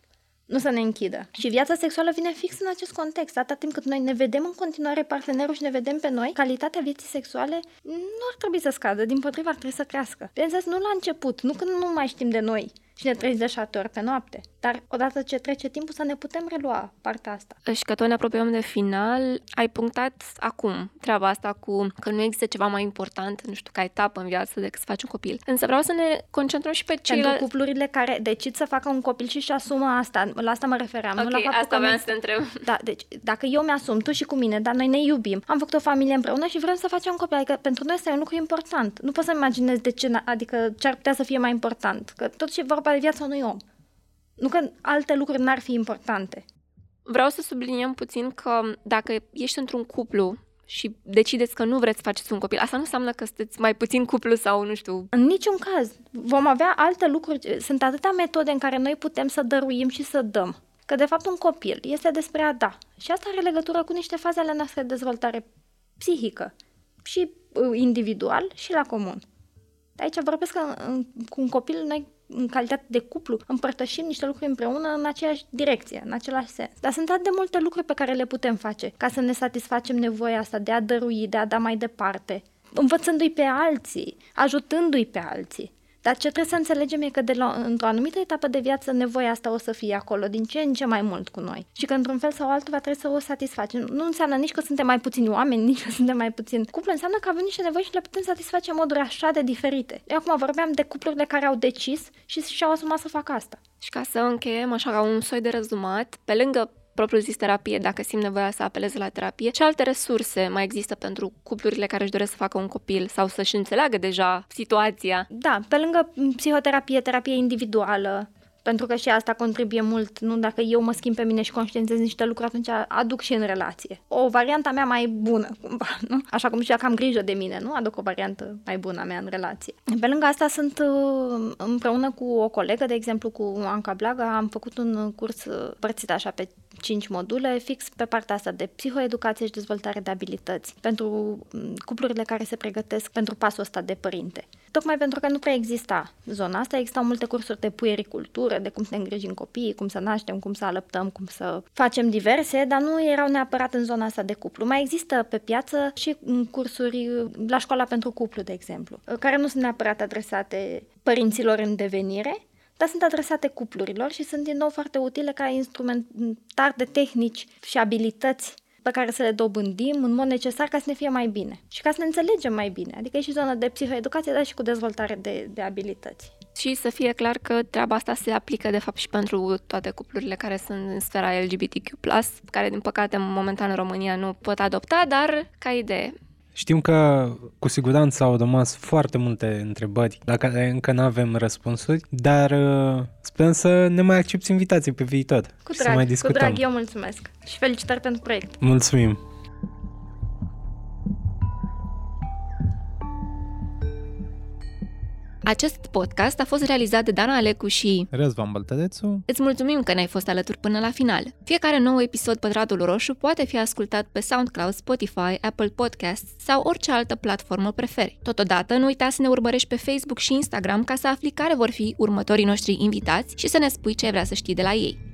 nu să ne închidă. Și viața sexuală vine fix în acest context, atâta timp cât noi ne vedem în continuare partenerul și ne vedem pe noi, calitatea vieții sexuale nu ar trebui să scadă, dimpotrivă ar trebui să crească. Bineînțeles, nu la început, nu când nu mai știm de noi și ne trezim de 7 ori pe noapte, dar odată ce trece timpul să ne putem relua partea asta. Și că tot ne apropiem de final, ai punctat acum treaba asta cu că nu există ceva mai important, nu știu, ca etapă în viață decât să faci un copil. Însă vreau să ne concentrăm și pe ceilalți. Pentru cuplurile care decid să facă un copil și asumă asta, la asta mă refeream. Ok, nu la faptul asta vreau să te întreb. Da, deci dacă eu mi-asum, tu și cu mine, dar noi ne iubim, am făcut o familie împreună și vrem să facem un copil, adică pentru noi asta e un lucru important. Nu pot să-mi imaginez de ce, adică ce ar putea să fie mai important, că tot ce e vorba de viața unui om. Nu că alte lucruri n-ar fi importante. Vreau să subliniem puțin că dacă ești într-un cuplu și decideți că nu vreți să faceți un copil, asta nu înseamnă că sunteți mai puțin cuplu sau nu știu. În niciun caz. Vom avea alte lucruri. Sunt atâtea metode în care noi putem să dăruim și să dăm. Că de fapt un copil este despre a da. Și asta are legătură cu niște faze ale noastre de dezvoltare psihică. Și individual și la comun. Aici vorbesc că cu un copil noi în calitate de cuplu, împărtășim niște lucruri împreună în aceeași direcție, în același sens. Dar sunt atât de multe lucruri pe care le putem face ca să ne satisfacem nevoia asta de a dărui, de a da mai departe, învățându-i pe alții, ajutându-i pe alții. Dar ce trebuie să înțelegem e că într-o anumită etapă de viață nevoia asta o să fie acolo din ce în ce mai mult cu noi și că într-un fel sau altul va trebui să o satisfacem. Nu înseamnă nici că suntem mai puțini oameni, nici că suntem mai puțini cuplu, înseamnă că avem niște nevoi și le putem satisface în moduri așa de diferite. Eu acum vorbeam de cuplurile care au decis și și-au asumat să facă asta. Și ca să încheiem așa ca un soi de rezumat, pe lângă propriu-zis terapie, dacă simt nevoia să apeleze la terapie, ce alte resurse mai există pentru cuplurile care își doresc să facă un copil sau să-și înțeleagă deja situația? Da, pe lângă psihoterapie, terapie individuală, pentru că și asta contribuie mult, nu? Dacă eu mă schimb pe mine și conștientizez niște lucruri, atunci aduc și în relație. O variantă mea mai bună, cumva, nu? Așa cum și dacă am grijă de mine, nu? Aduc o variantă mai bună a mea în relație. Pe lângă asta sunt împreună cu o colegă, de exemplu cu Anca Blaga, am făcut un curs părțit așa pe 5 module, fix pe partea asta de psihoeducație și dezvoltare de abilități pentru cuplurile care se pregătesc pentru pasul ăsta de părinte. Tocmai pentru că nu prea exista zona asta, existau multe cursuri de puericultură, de cum să ne îngrijim copiii, cum să naștem, cum să alăptăm, cum să facem diverse, dar nu erau neapărat în zona asta de cuplu. Mai există pe piață și cursuri la școala pentru cuplu, de exemplu, care nu sunt neapărat adresate părinților în devenire, dar sunt adresate cuplurilor și sunt din nou foarte utile ca instrumentar de tehnici și abilități pe care să le dobândim în mod necesar ca să ne fie mai bine și ca să ne înțelegem mai bine. Adică e și zona de psihoeducație, dar și cu dezvoltare de abilități. Și să fie clar că treaba asta se aplică de fapt și pentru toate cuplurile care sunt în sfera LGBTQ+, care din păcate momentan în România nu pot adopta, dar ca idee. Știm că cu siguranță au rămas foarte multe întrebări la care încă nu avem răspunsuri, dar sperăm să ne mai accepți invitații pe viitor. Cu drag, eu mulțumesc și felicitări pentru proiect. Mulțumim! Acest podcast a fost realizat de Dana Alecu și Răzvan Băltădețu. Îți mulțumim că ne-ai fost alături până la final. Fiecare nou episod Pătratul Roșu poate fi ascultat pe SoundCloud, Spotify, Apple Podcasts sau orice altă platformă preferi. Totodată, nu uita să ne urmărești pe Facebook și Instagram ca să afli care vor fi următorii noștri invitați și să ne spui ce vrea să știi de la ei.